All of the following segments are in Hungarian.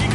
Kik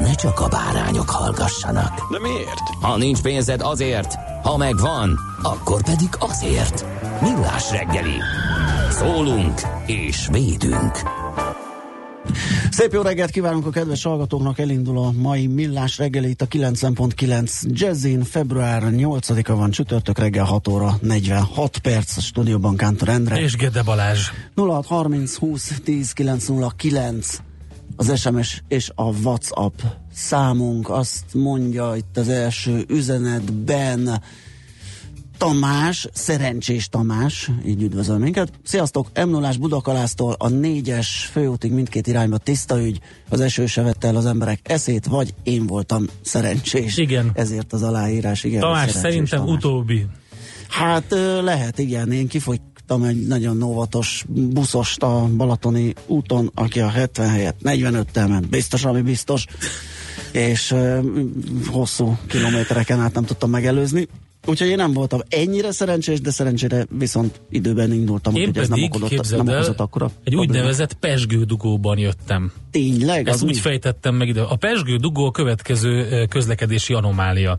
ne csak a bárányok hallgassanak. De miért? Ha nincs pénzed, azért, ha megvan, akkor pedig azért. Millás reggeli. Szólunk és védünk. Szép jó reggelt kívánunk a kedves hallgatóknak, elindul a mai Millás reggeli itt a 90.9 Jazzin, február 8-a van, csütörtök reggel 6 óra 46 perc, a stúdióban Kántor Endre és Gede Balázs. 0630 20 10 909 az SMS és a WhatsApp számunk. Azt mondja itt az első üzenetben Tamás, Szerencsés Tamás, így üdvözöl minket. Sziasztok, M0-ás Budakalásztól a 4-es főútig mindkét irányba tiszta ügy, az eső se vette el az emberek eszét, vagy én voltam szerencsés. Igen. Ezért az aláírás, igen. Tamás, szerintem Tamás utóbbi. Hát lehet, igen, én kifogytam egy nagyon óvatos buszost a balatoni úton, aki a 70 helyett 45-tel ment, biztos, ami biztos, és hosszú kilométereken át nem tudtam megelőzni. Úgyhogy én nem voltam ennyire szerencsés, de szerencsére viszont időben indultam, hogy ez nem okozott akkora egy problémát. Úgynevezett pesgődugóban jöttem. Tényleg? Ezt úgy fejtettem meg ide. A pesgődugó a következő közlekedési anomália.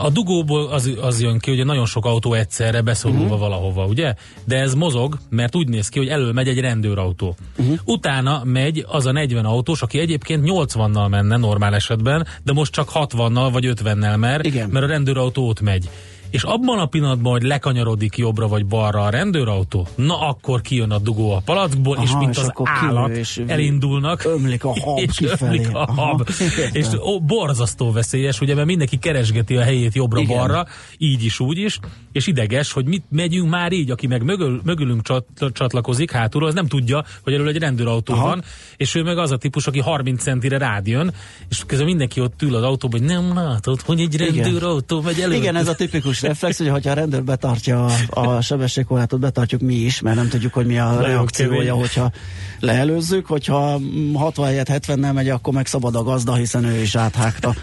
A dugóból az jön ki, hogy nagyon sok autó egyszerre beszorulva valahova, ugye? De ez mozog, mert úgy néz ki, hogy elől megy egy rendőrautó. Utána megy az a 40 autós, aki egyébként 80-nal menne normál esetben, de most csak 60-nal vagy 50-nel mert a rendőrautó ott megy. És abban a pillanatban, hogy lekanyarodik jobbra vagy balra a rendőrautó, na akkor kijön a dugó a palackból, és mint és az állat elindulnak. Ömlik a hab kifelé. És borzasztó veszélyes, ugye, mert mindenki keresgeti a helyét jobbra-balra, így is, úgy is, és ideges, hogy mit megyünk már így, aki meg mögülünk csatlakozik hátulról, az nem tudja, hogy elől egy rendőrautó van, és ő meg az a típus, aki 30 centire rád jön, és közben mindenki ott ül az autóban, hogy nem látod, hogy egy rendőrautó megy elő. Igen, ez a tipikus reflex, hogy ha a rendőr betartja a sebességkorlátot, betartjuk mi is, mert nem tudjuk, hogy mi a reakciója, hogyha leelőzzük, hogyha 60 helyett 70-nel megy, akkor meg szabad a gazda, hiszen ő is áthágta.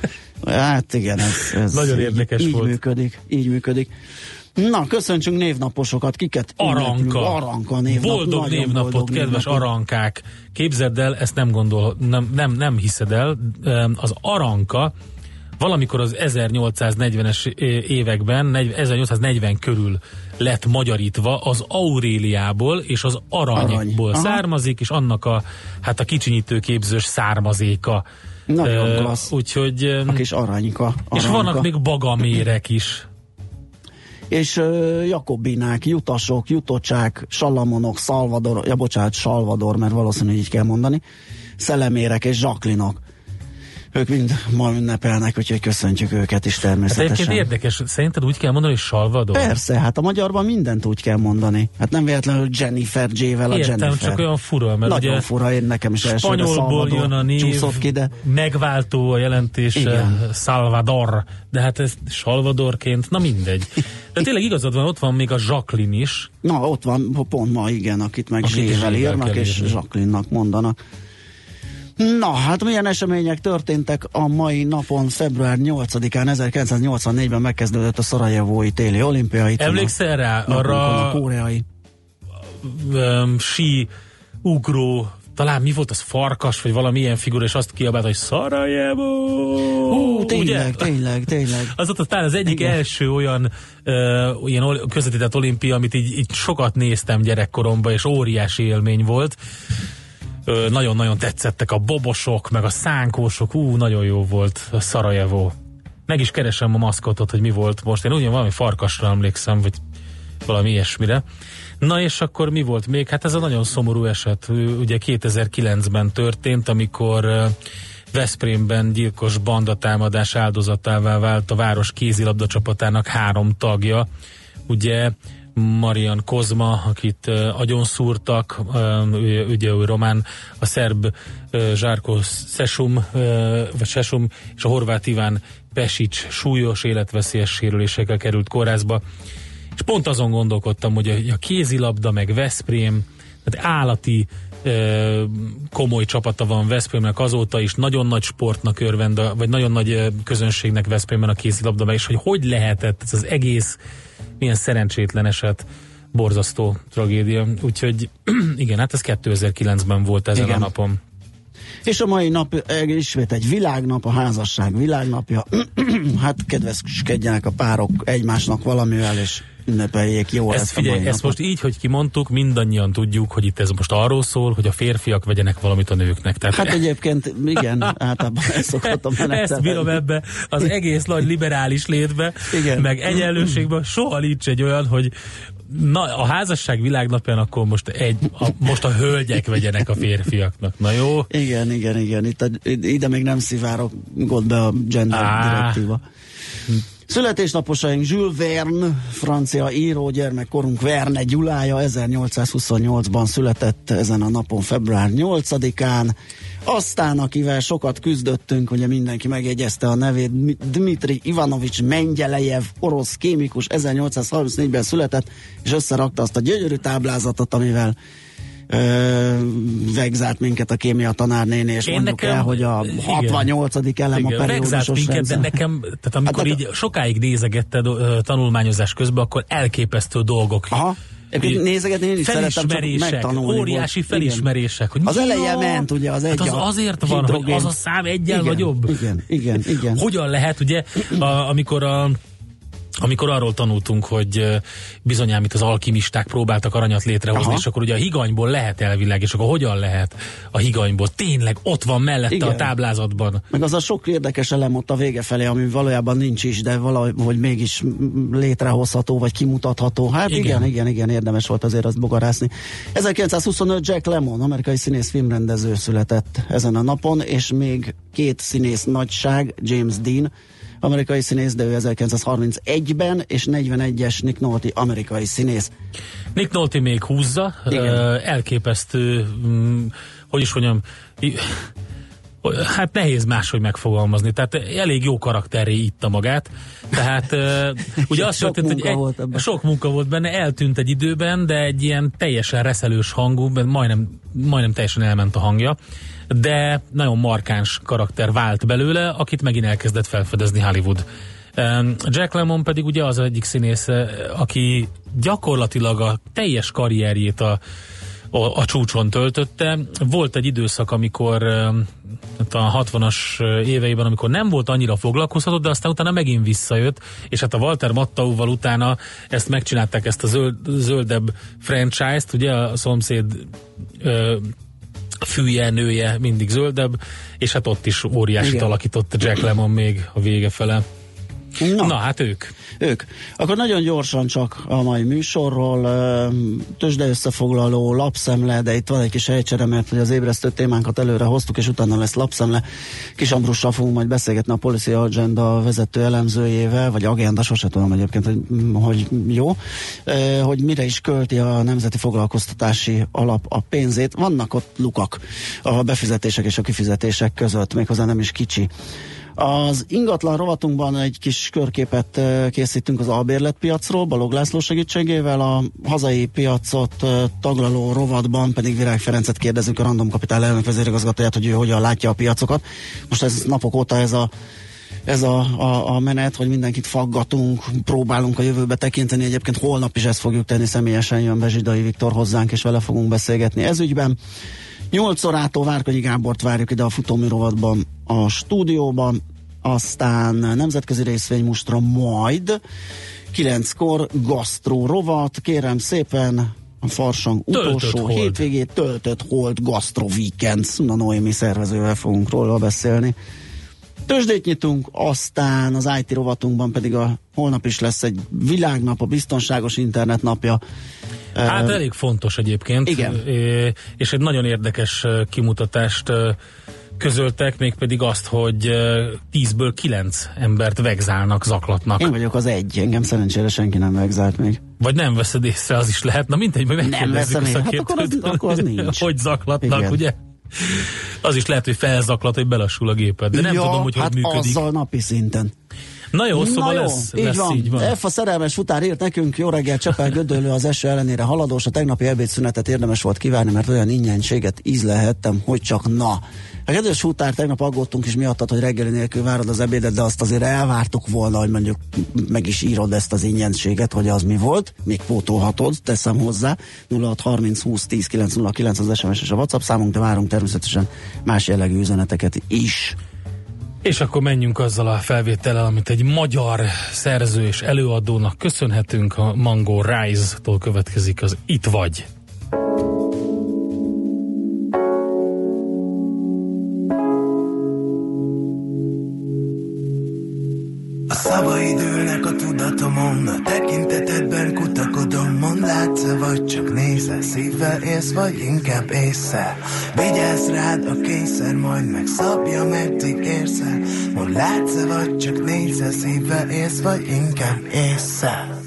Hát igen, ez nagyon érdekes volt. Így működik. Na, köszöntsünk névnaposokat, kiket? Aranka névnap. Boldog névnapot, boldog kedves névnapot. Arankák. Képzeld el, ezt nem hiszed el, az Aranka valamikor az 1840-es években, 1840 körül lett magyarítva, az Auréliából és az Aranyból származik, és annak a kicsinyítő képzős származéka. Nagyon klassz. Úgyhogy, a kis Aranyka. És vannak még bagamérek is. És jakobinák, jutasok, jutocsák, sallamonok, Salvador, mert valószínűleg így kell mondani, szelemérek és zsaklinok. Ők mind ma ünnepelnek, úgyhogy köszöntjük őket is természetesen. Hát egyébként érdekes, szerinted úgy kell mondani, hogy Salvador? Persze, hát a magyarban mindent úgy kell mondani. Hát nem véletlenül Jennifer J-vel a Jennifer. Értem, csak olyan fura, mert nagyon ugye fura, én nekem is elsőre Salvador a név, csúszott ki, de megváltó a jelentés. Igen. Salvador, de hát ez Salvadorként, na mindegy. De tényleg igazad van, ott van még a Jacqueline is. Na, ott van, pont ma igen, akit meg J-vel írnak, és Jacqueline-nak mondanak. Na, hát milyen események történtek a mai napon? Február 8-án 1984-ben megkezdődött a szarajevói téli olimpia. Emlékszel rá arra a koreai sí ugró, talán mi volt az, farkas, vagy valami ilyen figura, és azt kiabált, hogy Szarajevó! Hú, tényleg. Az ott aztán az egyik első olyan ilyen közvetített olimpia, amit így sokat néztem gyerekkoromban, és óriási élmény volt. nagyon-nagyon tetszettek a bobosok, meg a szánkósok, nagyon jó volt a Szarajevó. Meg is keresem a maszkotot, hogy mi volt most. Én ugyan valami farkasra emlékszem, vagy valami ilyesmire. Na és akkor mi volt még? Hát ez a nagyon szomorú eset, ugye 2009-ben történt, amikor Veszprémben gyilkos bandatámadás áldozatává vált a város kézilabda csapatának 3 tagja. Ugye Marian Kozma, akit agyonszúrtak, ugye ő román, a szerb Zsarko Sesum, és a horvát Ivan Pešić súlyos életveszélyes sérülésekkel került kórházba. És pont azon gondolkodtam, hogy a kézilabda meg Veszprém, tehát állati komoly csapata van Veszprémnek azóta is, nagyon nagy sportnak örvend, vagy nagyon nagy közönségnek Veszprémben a kézilabda, és hogy lehetett ez az egész, milyen szerencsétlen eset, borzasztó tragédia. Úgyhogy igen, hát ez 2009-ben volt ezen igen. a napon. És a mai nap ismét egy világnap, a házasság világnapja. Hát kedveskedjenek a párok egymásnak valamivel, és ünnepeljék jól ezt a mai napot. Ezt most így, hogy kimondtuk, mindannyian tudjuk, hogy itt ez most arról szól, hogy a férfiak vegyenek valamit a nőknek. Tehát hát egyébként igen, általában szokott a menetelni. Ezt bírom ebbe az egész nagy liberális létbe, igen. meg egyenlőségben soha nincs egy olyan, hogy na, a házasság világnapján akkor most a hölgyek vegyenek a férfiaknak. Na jó? Igen. Ide még nem szivárogott be a gender direktíva. Születésnaposaink: Jules Verne, francia író, gyermekkorunk Verne Gyulája, 1828-ban született ezen a napon, február 8-án. Aztán, akivel sokat küzdöttünk, ugye mindenki megjegyezte a nevét, Dmitri Ivanovics Mengyelejev, orosz kémikus, 1834-ben született, és összerakta azt a gyönyörű táblázatot, amivel vegzált minket a kémia tanárnéni, és én mondjuk nekem, el, hogy a 68. igen, elem igen, a periódusos rendszer. Nekem, tehát amikor így sokáig nézegetted tanulmányozás közben, akkor elképesztő dolgok. Aha. Nézegetni én is szeretem, csak megtanulni. Óriási felismerések. Hogy az eleje ment, ugye az egy. Hát az azért van, hidrogén. Hogy az a szám eggyel nagyobb. Igen. Hogyan lehet, ugye, amikor arról tanultunk, hogy bizonyám itt az alkimisták próbáltak aranyat létrehozni, aha. és akkor ugye a higanyból lehet elvileg, és akkor hogyan lehet a higanyból? Tényleg ott van mellette igen. a táblázatban. Meg az a sok érdekes elem ott a vége felé, ami valójában nincs is, de valahogy mégis létrehozható, vagy kimutatható. Hát igen, érdemes volt azért azt bogarászni. 1925 Jack Lemmon, amerikai színész filmrendező született ezen a napon, és még 2 színész nagyság, James Dean, amerikai színész, de ő 1931-ben, és 41-es Nick Nolte, amerikai színész. Nick Nolte még húzza, elképesztő, hogy is mondjam, hát nehéz máshogy megfogalmazni, tehát elég jó karakterré itta magát, tehát ugye azt történt, hogy sok munka volt benne, eltűnt egy időben, de egy ilyen teljesen reszelős hangú, majdnem teljesen elment a hangja, de nagyon markáns karakter vált belőle, akit megint elkezdett felfedezni Hollywood. Jack Lemmon pedig ugye az egyik színész, aki gyakorlatilag a teljes karrierjét a csúcson töltötte. Volt egy időszak, amikor a 60-as éveiben, amikor nem volt annyira foglalkozható, de aztán utána megint visszajött, és hát a Walter Matthauval utána ezt megcsinálták, ezt a zöldebb franchise-t, ugye a szomszéd fűje, nője mindig zöldebb, és hát ott is óriásit alakított Jack Lemmon még a vége fele. Na, hát ők. Akkor nagyon gyorsan csak a mai műsorról, tőzsde összefoglaló, lapszemle, de itt van egy kis helycsere, mert hogy az ébresztő témánkat előre hoztuk, és utána lesz lapszemle. Kis Ambrussal fogunk majd beszélgetni, a Policy Agenda vezető elemzőjével, vagy agenda, sose tudom egyébként, hogy jó, hogy mire is költi a Nemzeti Foglalkoztatási Alap a pénzét. Vannak ott lukak a befizetések és a kifizetések között, méghozzá nem is kicsi. Az ingatlan rovatunkban egy kis körképet készítünk az albérletpiacról, Balog László segítségével, a hazai piacot taglaló rovatban pedig Virág Ferencet kérdezünk, a Random Capital elnök vezérigazgatóját, hogy ő hogyan látja a piacokat. Most ez napok óta ez a menet, hogy mindenkit faggatunk, próbálunk a jövőbe tekinteni, egyébként holnap is ezt fogjuk tenni, személyesen jön Bezsidai Viktor hozzánk, és vele fogunk beszélgetni ez ügyben. 8 órától Várkonyi Gábort várjuk ide a futómű rovatban a stúdióban, aztán nemzetközi részvénymustra, majd 9-kor gasztró rovat, kérem szépen farsang utolsó hétvégét töltött hold gastro weekend. Szuna Noémi szervezővel fogunk róla beszélni. Tőzsdét nyitunk, aztán az IT rovatunkban pedig a holnap is lesz egy világnap, a biztonságos internet napja. Hát elég fontos egyébként. Igen. És egy nagyon érdekes kimutatást közöltek, mégpedig azt, hogy 10-ből 9 embert vegzálnak, zaklatnak. Én vagyok az egy, engem szerencsére senki nem vegzált még. Vagy nem veszed észre, az is lehet. Na mindegy, majd megkérdezzük a szakértőt. Hát akkor az nincs. Hogy zaklatnak, igen. Ugye? Az is lehet, hogy felzaklat, hogy belassul a géped. De nem tudom, hogy hát működik. Azzal napi szinten. Na jó, szóval így van. F a szerelmes futár írt nekünk, jó reggel, Csepel gödöllő, az eső ellenére haladós, a tegnapi ebédszünetet érdemes volt kivárni, mert olyan ingyenséget ízlelhettem, hogy csak na. A kedves futár, tegnap aggódtunk is miattad, hogy reggeli nélkül várod az ebédet, de azt azért elvártuk volna, hogy mondjuk meg is írod ezt az ingyenséget, hogy az mi volt, még pótolhatod, teszem hozzá, 0630 20 10 909 az SMS és a WhatsApp számunk, de várunk természetesen más jellegű üzeneteket is. És akkor menjünk azzal a felvétellel, amit egy magyar szerző és előadónak köszönhetünk, a Mango Rise-tól következik az Itt vagy. A szavaid ülnek a tudatomon, a tekintetedben kutakodom, mondd látsz vagy csak nézel, szívvel élsz, vagy inkább ésszel. Vigyázz rád a kényszer, majd megszabja, meddig érsz el, mondd látsz vagy csak nézel, szívvel élsz, vagy inkább ésszel.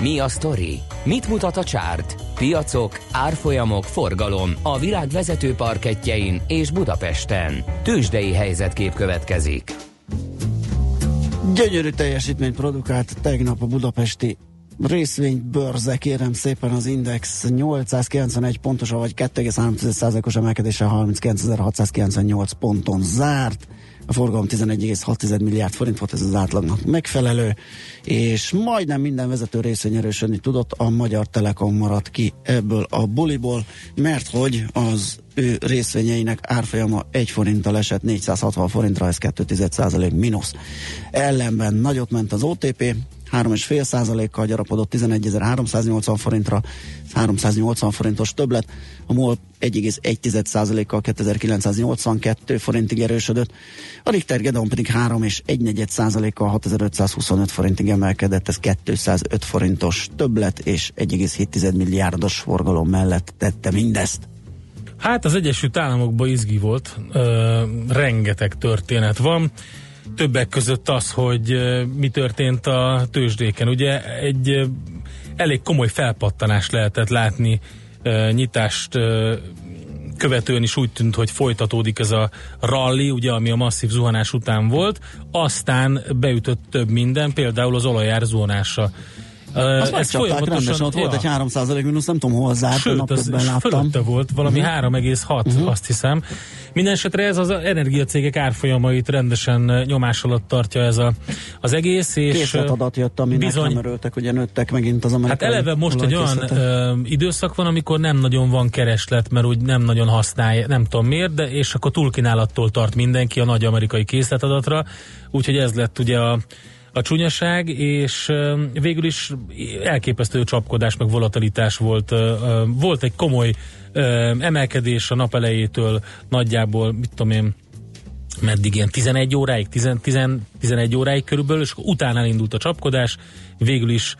Mi a sztori? Mit mutat a csárt? Piacok, árfolyamok, forgalom a világ vezető parkettjein és Budapesten. Tőzsdei helyzetkép következik. Gyönyörű teljesítményt produkált tegnap a Budapesti részvénybörze, kérem szépen, az Index 891 pontos, vagy 2,3%-os emelkedéssel 39.698 ponton zárt. A forgalom 11,6 milliárd forint volt, ez az átlagnak megfelelő, és majdnem minden vezető részvény erősödni tudott, a Magyar Telekom maradt ki ebből a buliból, mert hogy az ő részvényeinek árfolyama 1 forinttal esett 460 forintra, ez 2,1% mínusz. Ellenben nagyot ment az OTP, 3,5%-kal gyarapodott 11.380 forintra, 380 forintos többlet, a MOL 1,1%-kal 2.982 forintig erősödött, a Richter Gedeon pedig 3,1%-kal 6.525 forintig emelkedett, ez 205 forintos többlet, és 1,7 milliárdos forgalom mellett tette mindezt. Hát az Egyesült Államokban izgi volt, rengeteg történet van, többek között az, hogy mi történt a tőzsdéken. Ugye egy elég komoly felpattanást lehetett látni nyitást követően is, úgy tűnt, hogy folytatódik ez a rally, ugye, ami a masszív zuhanás után volt, aztán beütött több minden, például az olajár zuhanása. Azt megcsapták rendesen, ott volt egy 3% mínusz, nem tudom hol zárt, sőt, a napközben láttam. Fölötte volt, valami 3,6, azt hiszem. Mindenesetre ez az energiacégek árfolyamait rendesen nyomás alatt tartja ez az egész. És készlet adat jött, aminek bizony, nem örültek, ugye nőttek megint az amerikai. Hát eleve most egy olyan időszak van, amikor nem nagyon van kereslet, mert úgy nem nagyon használja, nem tudom miért, de és akkor túlkínálattól tart mindenki a nagy amerikai készletadatra, úgyhogy ez lett ugye a csúnyaság, és végül is elképesztő csapkodás, meg volatilitás volt. Volt egy komoly emelkedés a nap elejétől nagyjából, mit tudom én, meddig ilyen 11 óráig, 11 óráig körülbelül, és utána elindult a csapkodás, végül is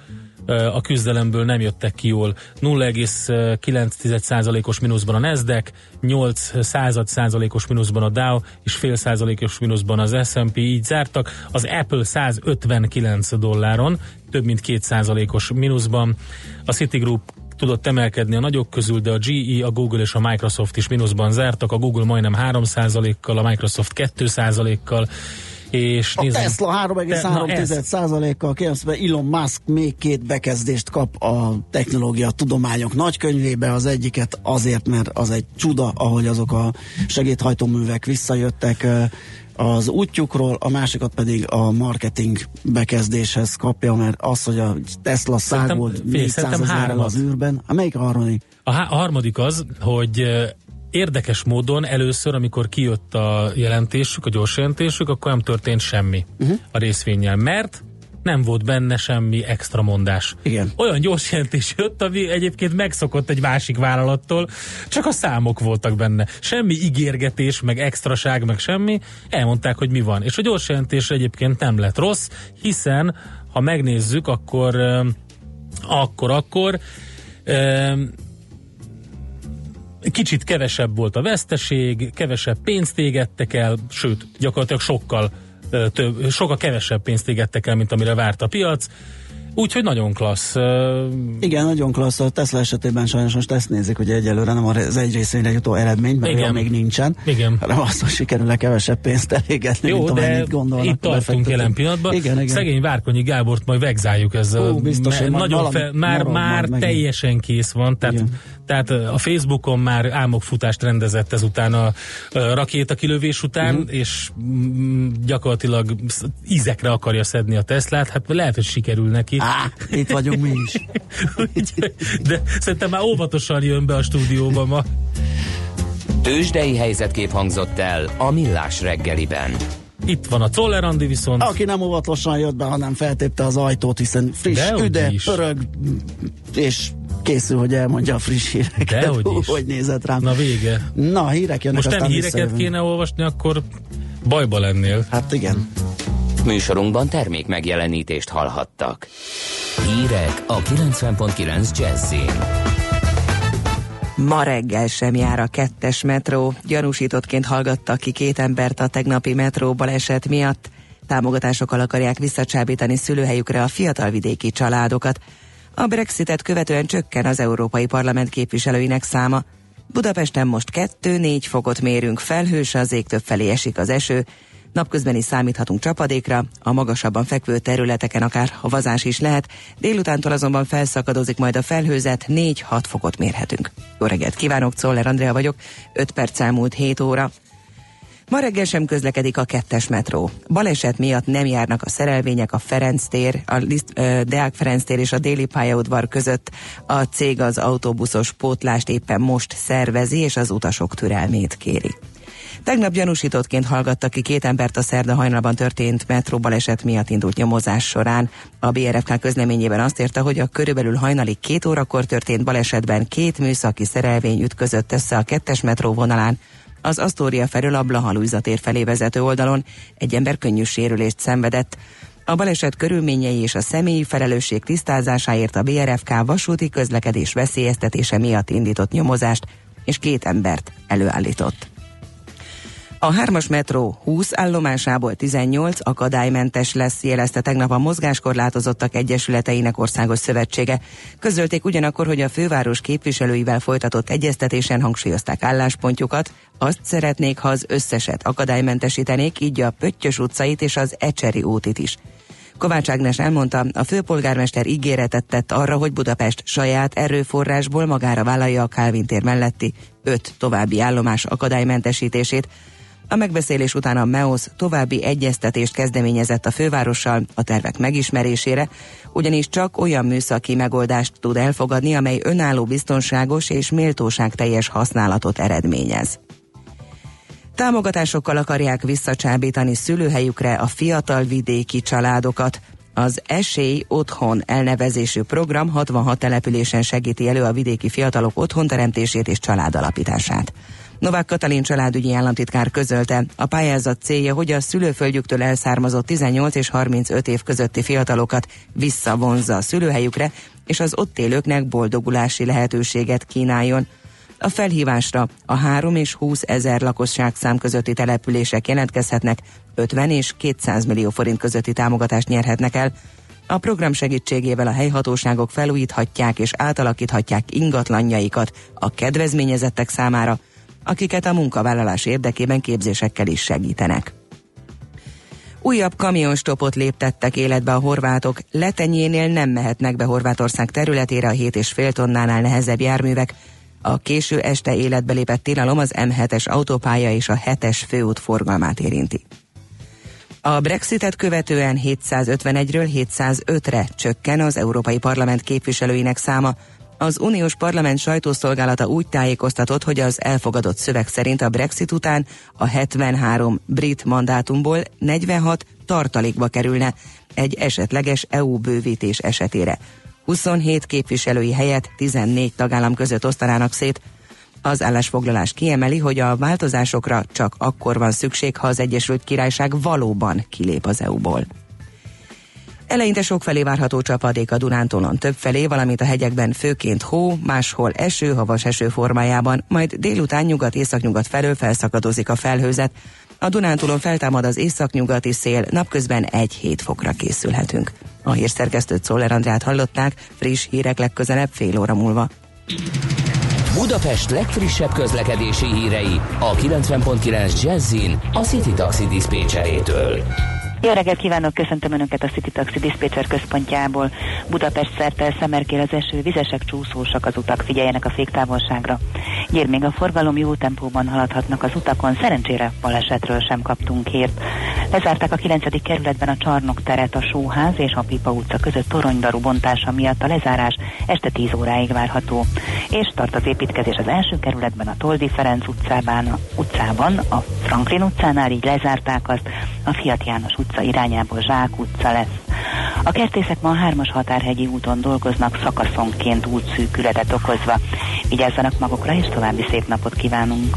a küzdelemből nem jöttek ki jól. 0,9%-os mínuszban a Nasdaq, 0,8%-os mínuszban a Dow, és fél százalékos mínuszban az S&P, így zártak. Az Apple $159, több mint 2%-os mínuszban. A Citigroup tudott emelkedni a nagyok közül, de a GE, a Google és a Microsoft is mínuszban zártak. A Google majdnem 3%-kal, a Microsoft 2%-kal, és a Tesla 3,3%-kal, kérdezve Elon Musk még két bekezdést kap a technológia tudományok nagykönyvébe, az egyiket azért, mert az egy csuda, ahogy azok a segédhajtóművek visszajöttek az útjukról, a másikat pedig a marketing bekezdéshez kapja, mert az, hogy a Tesla szágolt 400 000-rel az űrben. Melyik a harmadik? A harmadik az, hogy érdekes módon először, amikor kijött a jelentésük, a gyors jelentésük, akkor nem történt semmi a részvénnyel, mert nem volt benne semmi extra mondás. Igen. Olyan gyors jelentés jött, ami egyébként megszokott egy másik vállalattól, csak a számok voltak benne. Semmi ígérgetés, meg extraság, meg semmi. Elmondták, hogy mi van. És a gyors jelentés egyébként nem lett rossz, hiszen ha megnézzük, kicsit kevesebb volt a veszteség, kevesebb pénzt égettek el, sőt, gyakorlatilag sokkal kevesebb pénzt égettek el, mint amire várt a piac. Úgyhogy nagyon klassz. Igen, nagyon klassz. A Tesla esetében sajnos most ezt nézik, hogy egyelőre nem az egy részvényre jutó eredményt, mert olyan még nincsen. Igen. Hanem azt, hogy sikerül-e kevesebb pénzt elégetni, mint amennyit gondolnak. Itt tartunk jelen pillanatban. Igen. Szegény Várkonyi Gábort majd vegzáljuk ezzel. Biztos, már teljesen kész van. Tehát a Facebookon már álmokfutást rendezett ezután a rakétakilövés után, és gyakorlatilag ízekre akarja szedni a Teslát. Hát lehet, hogy sikerül neki. Itt vagyunk mi is. De szerintem már óvatosan jön be a stúdióba ma. Tőzsdei helyzetkép hangzott el a Millás reggeliben. Itt van a Czoller Andi viszont. Aki nem óvatosan jött be, hanem feltépte az ajtót, hiszen friss, üde, pörög, és készül, hogy elmondja a friss híreket. Hogy nézett rám. Na vége. Na, hírek jönnek. Most nem híreket kéne olvasni, akkor bajba lennél. Hát igen. Műsorunkban termék megjelenítést hallhattak. Hírek a 90.9 Jazzyn. Ma reggel sem jár a 2-es metró. Gyanúsítottként hallgattak ki 2 embert a tegnapi metró baleset miatt. Támogatásokkal akarják visszacsábítani szülőhelyükre a fiatalvidéki családokat. A Brexitet követően csökken az Európai Parlament képviselőinek száma. Budapesten most 2-4 fokot mérünk, felhős az ég, többfelé esik az eső. Napközben is számíthatunk csapadékra, a magasabban fekvő területeken akár havazás is lehet, délutántól azonban felszakadozik majd a felhőzet, 4-6 fokot mérhetünk. Jó reggelt kívánok, Czoller Andrea vagyok, 5 perc elmúlt 7 óra. Ma reggel sem közlekedik a 2-es metró. Baleset miatt nem járnak a szerelvények a Ferenc tér, a Deák Ferenc tér és a déli pályaudvar között. A cég az autóbuszos pótlást éppen most szervezi, és az utasok türelmét kéri. Tegnap gyanúsítottként hallgattak ki 2 embert a szerda hajnalban történt metróbaleset miatt indult nyomozás során. A BRFK közleményében azt írta, hogy a körülbelül hajnali 2 órakor történt balesetben 2 műszaki szerelvény ütközött össze a 2-es metró vonalán, az Asztória felől a Blaha-Lujza tér felé vezető oldalon. Egy ember könnyű sérülést szenvedett. A baleset körülményei és a személyi felelősség tisztázásáért a BRFK vasúti közlekedés veszélyeztetése miatt indított nyomozást, és 2 embert előállított. A 3-as metró 20 állomásából 18 akadálymentes lesz, jelezte tegnap a Mozgáskorlátozottak Egyesületeinek Országos Szövetsége. Közölték ugyanakkor, hogy a főváros képviselőivel folytatott egyeztetésen hangsúlyozták álláspontjukat. Azt szeretnék, ha az összeset akadálymentesítenék, így a Pöttyös utcait és az Ecseri útit is. Kovács Ágnes elmondta, a főpolgármester ígéretet tett arra, hogy Budapest saját erőforrásból magára vállalja a Kálvin tér melletti 5 további állomás akadálymentesítését. A megbeszélés után a MEOSZ további egyeztetést kezdeményezett a fővárossal a tervek megismerésére, ugyanis csak olyan műszaki megoldást tud elfogadni, amely önálló, biztonságos és méltóságteljes használatot eredményez. Támogatásokkal akarják visszacsábítani szülőhelyükre a fiatal vidéki családokat. Az Esély Otthon elnevezésű program 66 településen segíti elő a vidéki fiatalok otthonteremtését és családalapítását. Novák Katalin családügyi államtitkár közölte, a pályázat célja, hogy a szülőföldjüktől elszármazott 18 és 35 év közötti fiatalokat visszavonzza a szülőhelyükre, és az ott élőknek boldogulási lehetőséget kínáljon. A felhívásra a 3 és 20 ezer lakosságszám közötti települések jelentkezhetnek, 50 és 200 millió forint közötti támogatást nyerhetnek el. A program segítségével a helyhatóságok felújíthatják és átalakíthatják ingatlanjaikat a kedvezményezettek számára, akiket a munkavállalás érdekében képzésekkel is segítenek. Újabb kamionstopot léptettek életbe a horvátok. Letenyénél nem mehetnek be Horvátország területére a 7,5 tonnánál nehezebb járművek. A késő este életbe lépett tilalom az M7-es autópálya és a 7-es főút forgalmát érinti. A Brexitet követően 751-ről 705-re csökken az Európai Parlament képviselőinek száma. Az uniós parlament sajtószolgálata úgy tájékoztatott, hogy az elfogadott szöveg szerint a Brexit után a 73 brit mandátumból 46 tartalékba kerülne egy esetleges EU bővítés esetére. 27 képviselői helyet 14 tagállam között osztanának szét. Az állásfoglalás kiemeli, hogy a változásokra csak akkor van szükség, ha az Egyesült Királyság valóban kilép az EU-ból. Eleinte sokfelé várható csapadék a Dunántúlon többfelé, valamint a hegyekben főként hó, máshol eső, havas eső formájában, majd délután nyugat-északnyugat felől felszakadozik a felhőzet. A Dunántúlon feltámad az északnyugati szél, napközben 1-7 fokra készülhetünk. A hírszerkesztőt, Czoller Andrát hallották, friss hírek legközelebb fél óra múlva. Budapest legfrissebb közlekedési hírei a 90.9 Jazzyn a City Taxi Diszpécserétől. Jó reggelt kívánok, köszöntöm Önöket a City Taxi Diszpécser központjából. Budapest szerte szemerkél az eső, vizesek, csúszósak az utak, figyeljenek a féktávolságra. Gyér még a forgalom, jó tempóban haladhatnak az utakon, szerencsére balesetről sem kaptunk hírt. Lezárták a 9. kerületben a Csarnok teret a Sóház és a Pipa utca között toronydaru bontása miatt, a lezárás este 10 óráig várható. És tart az építkezés az 1. kerületben a Toldy Ferenc utcában, a Franklin utcánál, így lezárták azt, a Fiat János utca irányából Zsák utca lesz. A kertészek ma a 3-as határhegyi úton dolgoznak, szakaszonként útszűkületet okozva. Vigyázzanak magukra, és további szép napot kívánunk!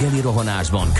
reggeli rohanásban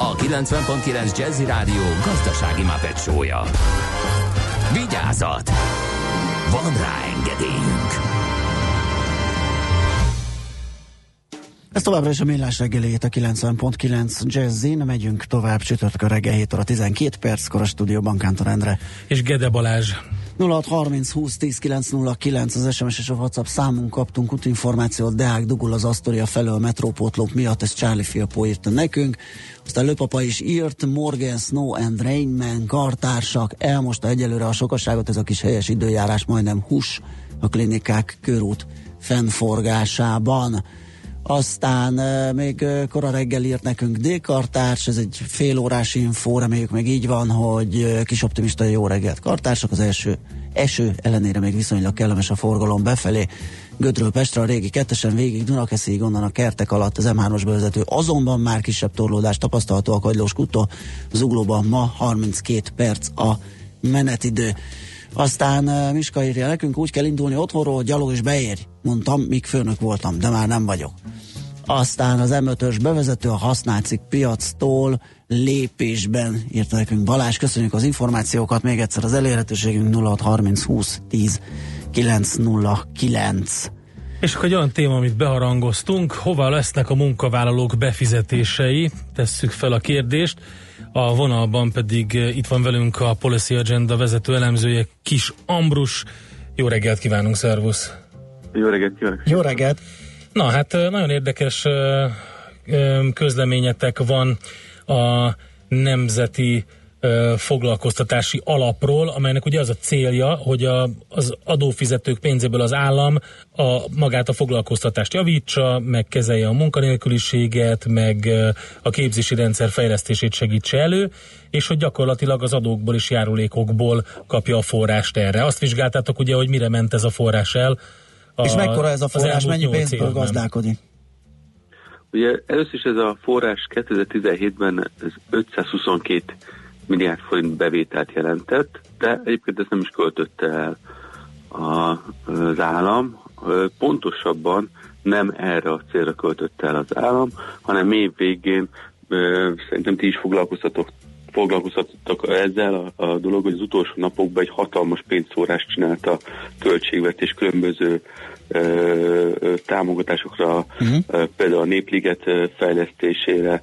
a 90.9 Jazzy Rádió gazdasági Muppet Show-ja. Vigyázat! Van rá engedélyünk. Ez továbbra is a Millás reggeléjét a 90.9 Jazzin. Megyünk tovább csütörtök reggel 7 óra 12 perckor a stúdióban Kántor Endre. És Gede Balázs. 0630 20 10 909 az SMS és a WhatsApp számunk. Kaptunk útinformációt, Deák dugul az Astoria felől a metrópótlók miatt, ez Charlie Filippo írt nekünk. Aztán Lőpapa is írt, Morgan, Snow and Rainman, kartársak, elmosta egyelőre a sokasságot, ez a kis helyes időjárás majdnem hús a klinikák körút fennforgásában. Aztán még kora reggel írt nekünk D-kartárs, ez egy félórás infó, reméljük meg így van, hogy kis optimista, jó reggelt kartársak, az első eső ellenére még viszonylag kellemes a forgalom befelé. Gödről Pestre a régi kettesen végig Dunakeszig, onnan a kertek alatt az M3-os bevezető, azonban már kisebb torlódás tapasztalható a Kagylós úttól Zuglóban, ma 32 perc a menetidő. Aztán Miska írja nekünk, úgy kell indulni otthonról, gyalog is beérj. Mondtam, míg főnök voltam, de már nem vagyok. Aztán az M5-ös bevezető a használcik piactól lépésben, írta nekünk Balázs. Köszönjük az információkat, még egyszer az elérhetőségünk 0630 20 10 909. És akkor egy olyan téma, amit beharangoztunk, hova lesznek a munkavállalók befizetései, tesszük fel a kérdést. A vonalban pedig itt van velünk a Policy Agenda vezető elemzője, Kis Ambrus. Jó reggelt kívánunk, szervusz! Jó reggelt kívánok! Jó reggelt! Na hát nagyon érdekes közleményetek van a Nemzeti Foglalkoztatási Alapról, amelynek ugye az a célja, hogy az adófizetők pénzéből az állam magát a foglalkoztatást javítsa, meg kezelje a munkanélküliséget, meg a képzési rendszer fejlesztését segítse elő, és hogy gyakorlatilag az adókból és járulékokból kapja a forrást erre. Azt vizsgáltátok ugye, hogy mire ment ez a forrás el. És mekkora ez a forrás, mennyi pénzből gazdálkodik? Ugye először is ez a forrás 2017-ben 522 milliárd forint bevételt jelentett, de egyébként ezt nem is költötte el az állam. Pontosabban nem erre a célra költötte el az állam, hanem év végén, szerintem ti is foglalkoztatok ezzel a dolog, hogy az utolsó napokban egy hatalmas pénzszórást csinált a költségvetés különböző támogatásokra, például a Népliget fejlesztésére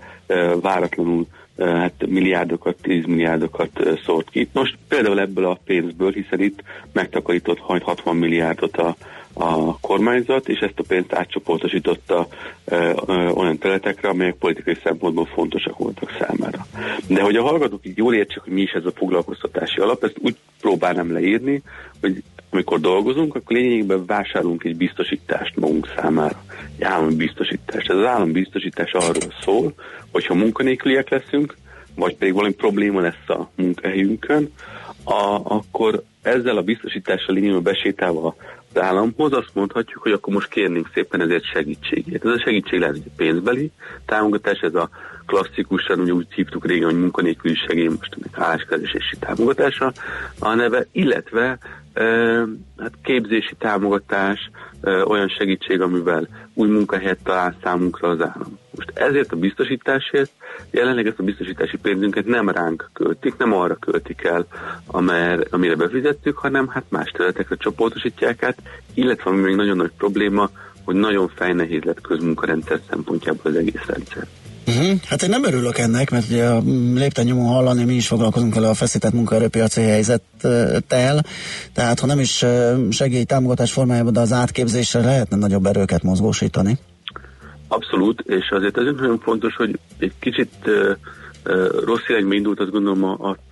váratlanul hát milliárdokat, 10 milliárdokat szólt ki. Most például ebből a pénzből, hiszen itt megtakarított 60 milliárdot a kormányzat, és ezt a pénzt átcsoportosította olyan területekre, amelyek politikai szempontból fontosak voltak számára. De hogy a hallgatók így jól értsék, hogy mi is ez a foglalkoztatási alap, ezt úgy próbálnám leírni, hogy amikor dolgozunk, akkor lényegében vásárolunk egy biztosítást magunk számára. Egy állami biztosítást. Ez az állami biztosítás arról szól, hogyha munkanélküliek leszünk, vagy pedig valami probléma lesz a munkahelyünkön, akkor ezzel a biztosítással lényegében besétálva az államhoz azt mondhatjuk, hogy akkor most kérnénk szépen ezért segítségét. Ez a segítség lehet, hogy a pénzbeli támogatás, ez a klasszikusan, ugye úgy hívtuk régen, hogy munkanélküli segély, most ennek álláskeresési támogatása a neve, illetve hát képzési támogatás, olyan segítség, amivel új munkahelyet talál számunkra az állam. Most ezért a biztosításért, jelenleg ezt a biztosítási pénzünket nem ránk költik, nem arra költik el, amire befizettük, hanem hát más területekre csoportosítják át, illetve ami még nagyon nagy probléma, hogy nagyon fejnehéz lett közmunkarendszer szempontjából az egész rendszer. Hát én nem örülök ennek, mert ugye a lépten nyomon hallani, mi is foglalkozunk vele a feszített munkaerőpiaci helyzettel, tehát ha nem is segélytámogatás formájában, de az átképzésre lehetne nagyobb erőket mozgósítani. Abszolút, és azért nagyon fontos, hogy egy kicsit rossz irányba indult, azt gondolom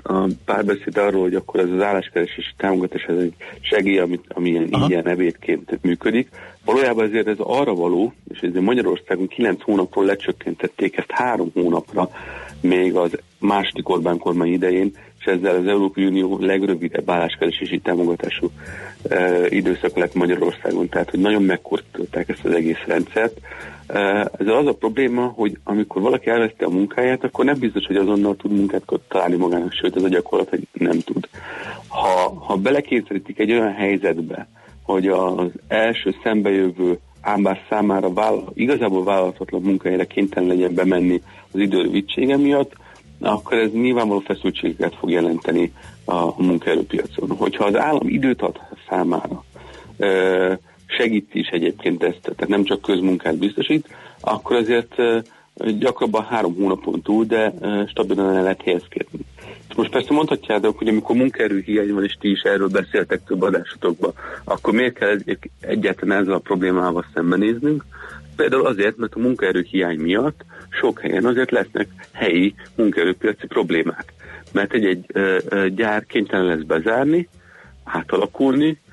a párbeszéd arról, hogy akkor ez az álláskeresés támogatás, ez egy segély, ami ilyen ebédként működik. Valójában ezért ez arra való, és ezért Magyarországon 9 hónapról lecsökkentették ezt 3 hónapra még az második Orbán kormány idején, és ezzel az Európai Unió legrövidebb álláskeresési támogatású időszak lett Magyarországon, tehát hogy nagyon megkortolták ezt az egész rendszert. Ez az a probléma, hogy amikor valaki elveszte a munkáját, akkor nem biztos, hogy azonnal tud munkát találni magának, sőt, ez a gyakorlat, hogy nem tud. Ha belekényszerítik egy olyan helyzetbe, hogy az első szembejövő ámbár számára igazából vállalhatatlan munkahelyre kénytelen legyen bemenni az idő rövidsége miatt, akkor ez nyilvánvaló feszültséget fog jelenteni a munkaerőpiacon. Hogyha az állam időt ad számára, segít is egyébként ezt, tehát nem csak közmunkát biztosít, akkor azért gyakrabban 3 hónapon túl, de stabilan el lehet helyezkedni. Most persze mondhatjátok, hogy amikor munkaerőhiány van, és ti is erről beszéltek több adásotokban, akkor miért kell egyáltalán ezzel a problémával szembenéznünk? Például azért, mert a munkaerőhiány miatt sok helyen azért lesznek helyi munkaerőpiaci problémák. Mert egy gyár kénytelen lesz bezárni, átalakulni,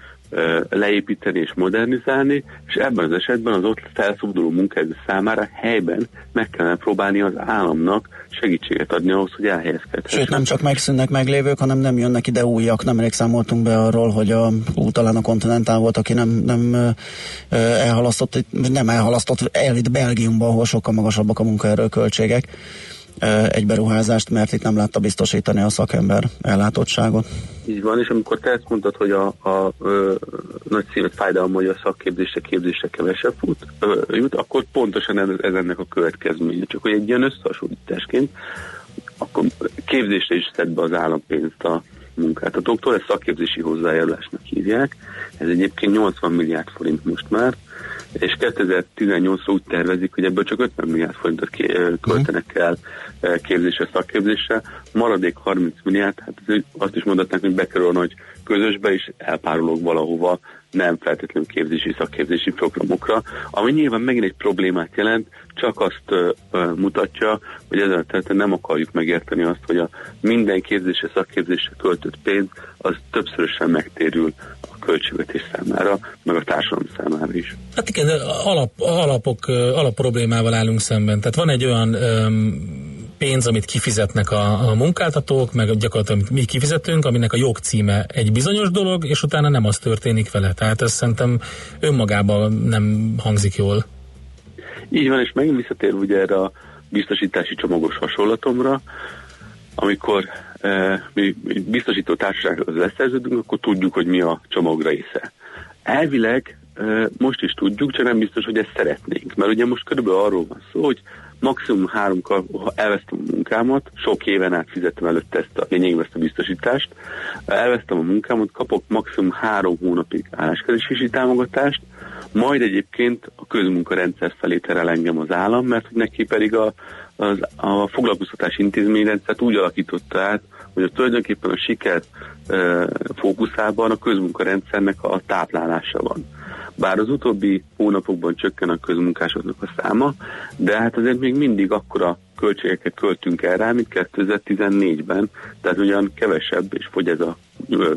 leépíteni és modernizálni, és ebben az esetben az ott felszabaduló munkaerő számára helyben meg kellene próbálni az államnak segítséget adni ahhoz, hogy elhelyezkedhessen. Sőt, nem csak megszűnnek meglévők, hanem nem jönnek ide újak. Nemrég számoltunk be arról, hogy talán a Continentál volt, aki nem elhalasztott el itt Belgiumban, ahol sokkal magasabbak a munkaerőköltségek egy beruházást, mert itt nem látta biztosítani a szakember ellátottságot. Így van, és amikor te ezt mondtad, hogy a nagy szívet fájdalma, hogy a szakképzésre kevesebb jut, akkor pontosan ez ennek a következménye. Csak hogy egy ilyen összehasonlításként, akkor képzésre is szed be az állampénzt a munkáltatóktól, ezt szakképzési hozzájárulásnak hívják. Ez egyébként 80 milliárd forint most már, és 2018-ra úgy tervezik, hogy ebből csak 50 milliárd forintot költenek el képzésre, szakképzésre. Maradék 30 milliárd, hát azt is mondhatnánk, hogy bekerül a nagy közösbe, és elpárolog valahova, nem feltétlenül képzési, szakképzési programokra, ami nyilván megint egy problémát jelent, csak azt mutatja, hogy ezen a területen nem akarjuk megérteni azt, hogy a minden képzésre, szakképzésre költött pénz, az többszörösen megtérül a költségvetés számára, meg a társadalom számára is. Hát igen, alapproblémával állunk szemben. Tehát van egy olyan pénz, amit kifizetnek a munkáltatók, meg gyakorlatilag amit mi kifizetünk, aminek a jogcíme egy bizonyos dolog, és utána nem az történik vele. Tehát ez szerintem önmagában nem hangzik jól. Így van, és megint visszatér ugye erre a biztosítási csomagos hasonlatomra, amikor mi biztosító társasághoz leszerződünk, akkor tudjuk, hogy mi a csomag része. Elvileg most is tudjuk, csak nem biztos, hogy ezt szeretnénk. Mert ugye most körülbelül arról van szó, hogy maximum 3-kor, ha elvesztem a munkámat, sok éven át fizettem előtte ezt a biztosítást, elvesztem a munkámat, kapok maximum 3 hónapig álláskeresési támogatást, majd egyébként a közmunkarendszer felé terel engem az állam, mert neki pedig a foglalkoztatási intézményrendszert úgy alakította át, hogy tulajdonképpen a siker fókuszában a közmunkarendszernek a táplálása van. Bár az utóbbi hónapokban csökken a közmunkásoknak a száma, de hát azért még mindig akkora költségeket költünk el rá, mint 2014-ben, tehát ugyan kevesebb, és fogy ez a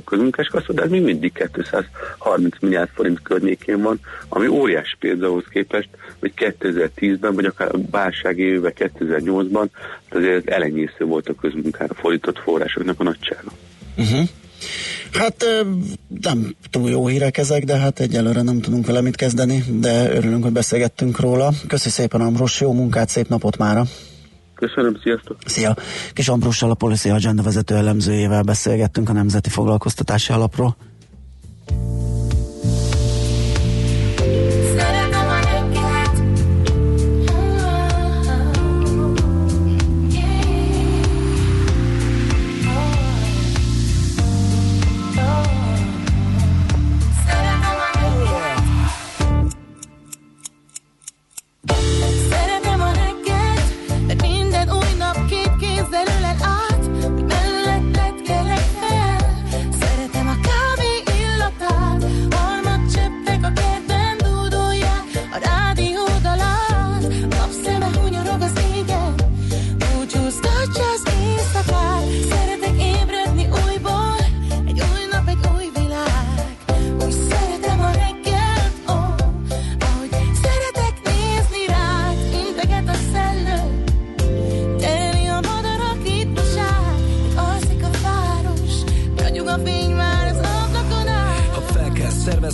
közmunkáskassa, de ez még mindig 230 milliárd forint környékén van, ami óriás pénz ahhoz képest, hogy 2010-ben, vagy akár a válság évben 2008-ban, azért elenyésző volt a közmunkára fordított forrásoknak a nagysága. Uh-huh. Hát nem túl jó hírek ezek, de hát egyelőre nem tudunk vele mit kezdeni, de örülünk, hogy beszélgettünk róla. Köszi szépen, Ambrus, jó munkát, szép napot mára! Köszönöm, sziasztok! Szia! Kis Ambrussal, a Policy Agenda vezető elemzőjével beszélgettünk a Nemzeti Foglalkoztatási Alapról. Előled át, mellett lett kerek fel. Szeretem a kávét.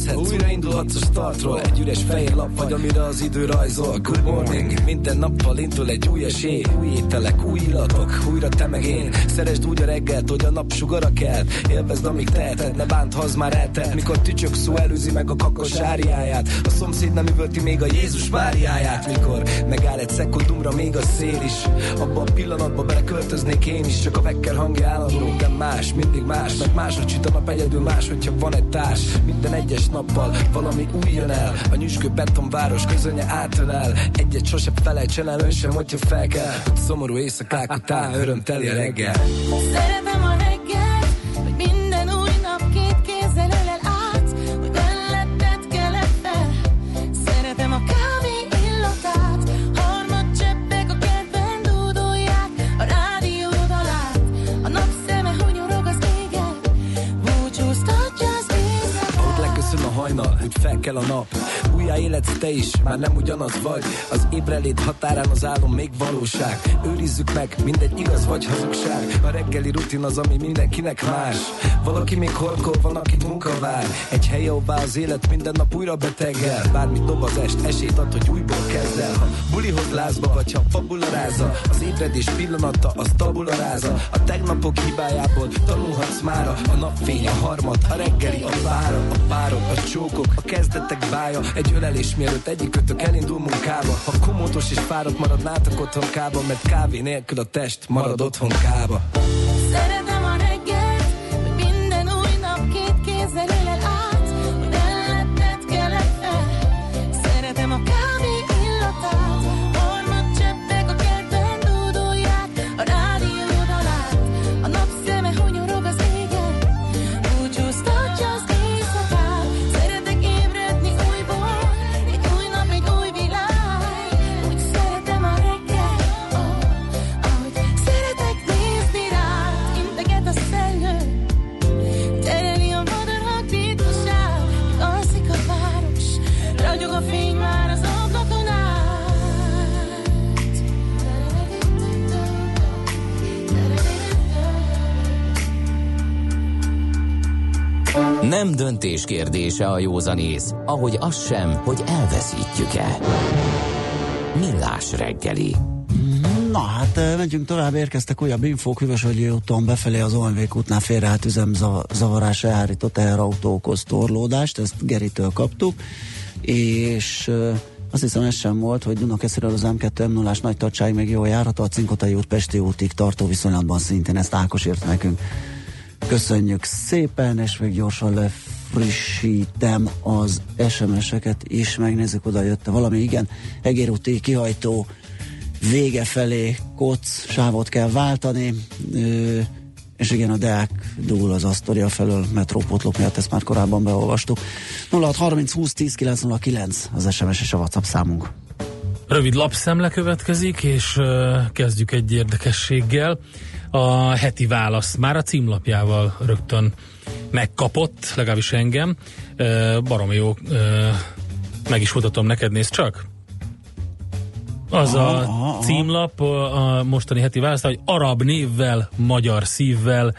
kezdhetsz. Újraindulhatsz a startról, egy üres fehér lap vagy, amire az idő rajzol. Good morning, minden nappal indul egy új esély. Új ételek, új illatok, újra te meg én. Szeresd úgy a reggelt, hogy a nap sugara kelt. Élvezd, amíg teheted, ne bánt, ha az már eltelt. Mikor tücsök szó előzi meg a kakas áriáját, a szomszéd nem üvölti még a Jézus Máriáját. Mikor megáll egy szekundumra még a szél is, abba a pillanatba beleköltöznék én is. Csak a vekker hangja állandó, de más, mindig más. Mert máshogy süt a nap, egyedül más, hogyha van egy társ. Minden egyes nappal valami új jön el. A nyüzsgő betonváros közönye átölel. Egyet sosem felejtsen el, ön sem, hogyha fel kell. Szomorú éjszakák után örömteli a reggel. Szeretem a reggel. Úgy fel kell a nap, újjá életsz te is, már nem ugyanaz vagy. Az ébrelét határán az álom még valóság. Őrizzük meg, mindegy igaz vagy hazugság. A reggeli rutin az, ami mindenkinek más. Valaki még horkol, van, akit munka vár. Egy hely, ahová az élet minden nap újra betegel. Bármit dob az est, esélyt ad, hogy újból kezd el. Ha bulihoz lázba, vagy ha fabularáza, az ébredés pillanata, az tabularáza. A tegnapok hibájából tanulhatsz mára. A napfény, a harmat, a reggeli, a vára, a párok, a csókok, a kezdetek bája. Egy ölelés mielőtt egyikötök elindul munkába. Ha komótos és fáradt marad, nátok otthonkába, mert kávé nélkül a test marad otthonkába. Szeretem a reggelt, hogy minden új nap két kézzel ölel át, hogy elletted kelek fel. Szeretem a kávé illatát, harmad cseppek a kertben dúdulják, a rádiód alát, a napszeme hunyorog az égen, búcsúztatja az éjszakát. Szeretek ébredni újból, egy új nap, egy új világ. Úgy szeretem a reggel, ahogy szeretek nézni rád. Integet a szellő, tereli a madarak titkosát. Még alszik a város, ragyog a fény már az ablakon át. Nem döntés kérdése a józanész, ahogy az sem, hogy elveszítjük-e. Millás reggeli. Na hát, megyünk tovább, érkeztek újabb infók. Hüvösvölgyi úton befelé az Olmvék útnál félreállt üzemzavarás elhárított teherautó okoz torlódást, ezt Geritől kaptuk, és azt hiszem ez sem volt, hogy Dunakesziről az M2 M0-ás nagy tartsáig még jól járható, a Cinkotai út Pesti útig tartó viszonylatban szintén, ezt Ákos írt nekünk. Köszönjük szépen, és még gyorsan lefrissítem az SMS-eket is, megnézzük, oda jött valami, igen, Egér úti kihajtó vége felé Kocz sávot kell váltani, és igen, a Deák dúl az Asztoria felől metrópotlók miatt, ezt már korábban beolvastuk. 0630 20 10 909 az SMS és a WhatsApp számunk. Rövid lapszemle következik, és kezdjük egy érdekességgel. A heti válasz már a címlapjával rögtön megkapott, legalábbis engem. Baromi jó, meg is mutatom neked, nézd csak. Az a címlap a mostani heti válasz, hogy arab névvel, magyar szívvel,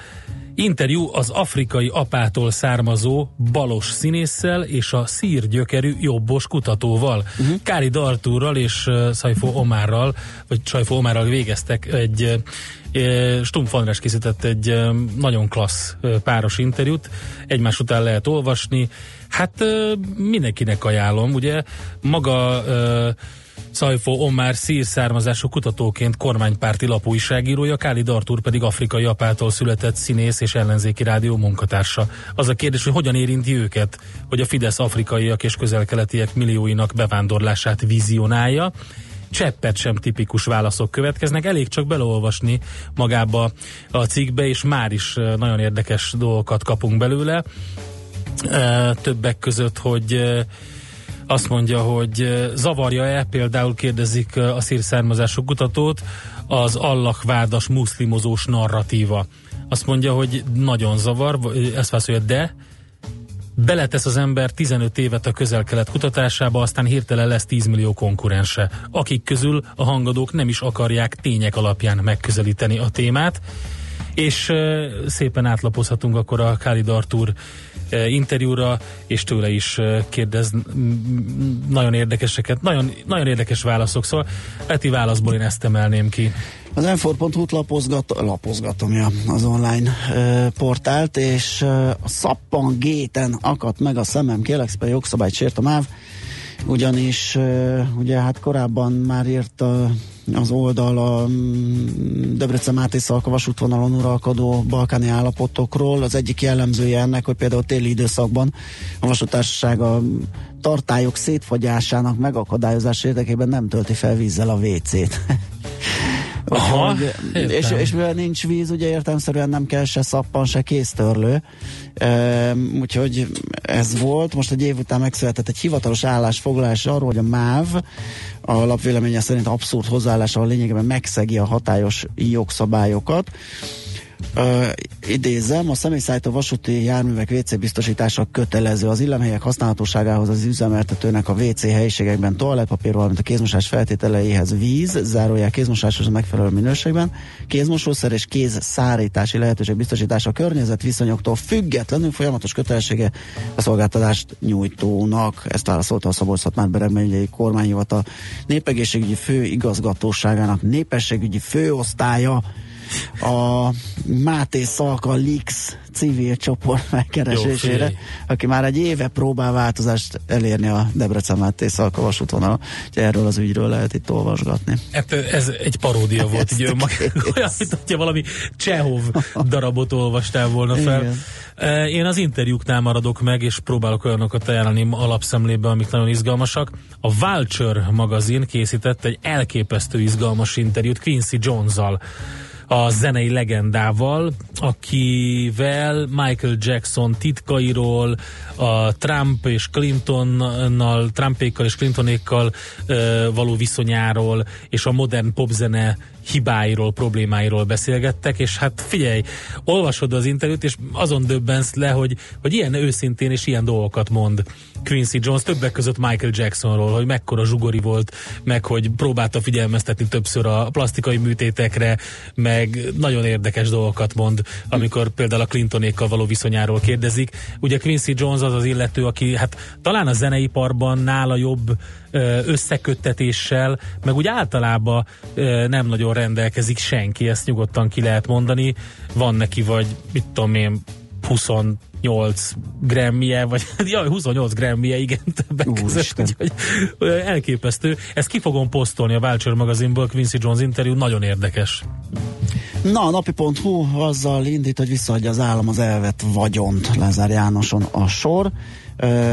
interjú az afrikai apától származó balos színésszel és a szír gyökerű jobbos kutatóval. Kárid Artúrral és Saifó Omárral végeztek egy Stumpf András készített egy nagyon klassz páros interjút, egymás után lehet olvasni. Hát mindenkinek ajánlom, ugye maga Saifó Omár szír származású kutatóként kormánypárti lapújságírója, Kárid Artúr pedig afrikai apától született színész és ellenzéki rádió munkatársa. Az a kérdés, hogy hogyan érinti őket, hogy a Fidesz afrikaiak és közelkeletiek millióinak bevándorlását vizionálja. Cseppet sem tipikus válaszok következnek, elég csak beleolvasni magába a cikkbe, és már is nagyon érdekes dolgokat kapunk belőle. Többek között, hogy azt mondja, hogy zavarja-e, például kérdezik a szírszármazású kutatót, az allakvádas muszlimozós narratíva. Azt mondja, hogy nagyon zavar, ezt válaszolja, de beletesz az ember 15 évet a közel-kelet kutatásába, aztán hirtelen lesz 10 millió konkurense, akik közül a hangadók nem is akarják tények alapján megközelíteni a témát. és szépen átlapozhatunk akkor a Khalid Arthur interjúra, és tőle is kérdez nagyon érdekeseket, nagyon érdekes válaszok, szóval Peti válaszból én ezt emelném ki. Az m4.hu-t lapozgatom, az online portált, és a szappangéten akadt meg a szemem, Kélexpe jogszabályt sért a MÁV, ugyanis ugye hát korábban már írt az oldal a Debrecen-Máté-Szalka vasútvonalon uralkodó balkáni állapotokról. Az egyik jellemzője ennek, hogy például téli időszakban a vasútársaság a tartályok szétfogyásának megakadályozása érdekében nem tölti fel vízzel a WC-t. Aha, és mivel nincs víz, ugye értelemszerűen nem kell se szappan, se kéztörlő, úgyhogy ez volt. Most egy év után megszületett egy hivatalos állásfoglalás arról, hogy a MÁV a lapvéleménye szerint abszurd hozzáállással lényegében megszegi a hatályos jogszabályokat. Idézem, a személyszállító vasúti járművek WC biztosítása kötelező. Az illemhelyek használatosságához az üzemeltetőnek a WC helyiségekben toalettpapír, valamint a kézmosás feltételeihez víz, zárójel kézmosáshoz megfelelő minőségben, kézmosószer és kézszárítási lehetőség biztosítása a környezetviszonyoktól függetlenül folyamatos kötelessége a szolgáltatást nyújtónak. Ezt válaszolta a Szabolcs-Szatmár-Bereg megyei kormányhivatal népegészségügyi főigazgatóságának népességügyi főosztálya a Máté Szalka Lix civil csoport megkeresésére, aki már egy éve próbál változást elérni a Debrecen-Máté-Szalka vasútvonalon. Erről az ügyről lehet itt olvasgatni. Ez egy paródia volt, így olyan, mint hogyha valami Csehov darabot olvastál volna fel. Igen. Én az interjúknál maradok meg, és próbálok olyanokat ajánlani alapszemlébe, amik nagyon izgalmasak. A Vulture magazin készített egy elképesztő izgalmas interjút Quincy Jones-zal, a zenei legendával, akivel Michael Jackson titkairól, a Trump és Clintonnal, Trumpékkal és Clintonékkal való viszonyáról, és a modern popzene hibáiról, problémáiról beszélgettek, és hát figyelj, olvasod az interjút, és azon döbbensz le, hogy ilyen őszintén és ilyen dolgokat mond Quincy Jones, többek között Michael Jacksonról, hogy mekkora zsugori volt, meg hogy próbálta figyelmeztetni többször a plastikai műtétekre, meg nagyon érdekes dolgokat mond, amikor például a Clintonékkal való viszonyáról kérdezik. Ugye Quincy Jones az az illető, aki hát talán a zeneiparban nála jobb összeköttetéssel, meg úgy általában nem nagyon rendelkezik senki, ezt nyugodtan ki lehet mondani. Van neki vagy, mit tudom én, 28 Grammy-je, vagy jaj, 28 Grammy-je, igen, többek között, úgyhogy elképesztő. Ezt ki fogom posztolni a Vulture magazinból, Quincy Jones interjú, nagyon érdekes. Na, a napi.hu azzal indít, hogy visszaadja az állam az elvett vagyont, Lázár Jánoson a sor.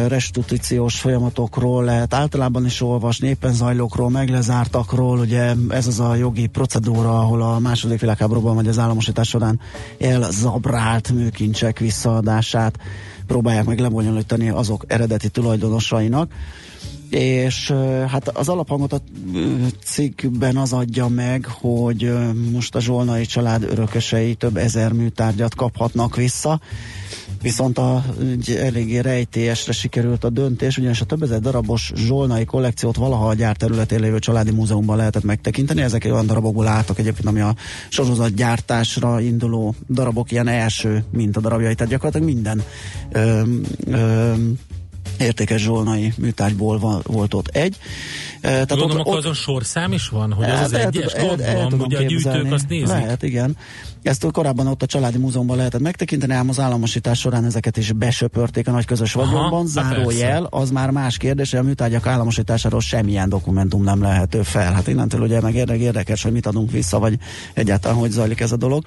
Restitúciós folyamatokról lehet általában is olvasni, éppen zajlókról, meglezártakról, ugye ez az a jogi procedúra, ahol a második világháborúban vagy az államosítás során elzabrált műkincsek visszaadását próbálják meg lebonyolítani azok eredeti tulajdonosainak, és hát az alaphangot a cikkben az adja meg, hogy most a Zsolnai család örökösei több ezer műtárgyat kaphatnak vissza, viszont egy eléggé rejtélyesre sikerült a döntés, ugyanis a több ezer darabos zsolnai kollekciót valaha a gyár területén lévő családi múzeumban lehetett megtekinteni. Ezek olyan darabokból álltak egyébként, ami a sorozatgyártásra induló darabok ilyen első mintadarabjai, tehát gyakorlatilag minden értékes zsolnai műtárgyból volt ott egy. Gondolom, akkor azon sorszám is van, hogy ez az egyes? Gondolom, hogy a gyűjtők azt nézik. Lehet, igen. Ezt korábban ott a családi múzeumban lehetett megtekinteni, ám az államosítás során ezeket is besöpörték a nagy közös vagyonban. Zárójel, az már más kérdés, hogy a műtárgyak államosításáról semmilyen dokumentum nem lehető fel. Hát innentől ugye meg érdekes, hogy mit adunk vissza, vagy egyáltalán hogy zajlik ez a dolog.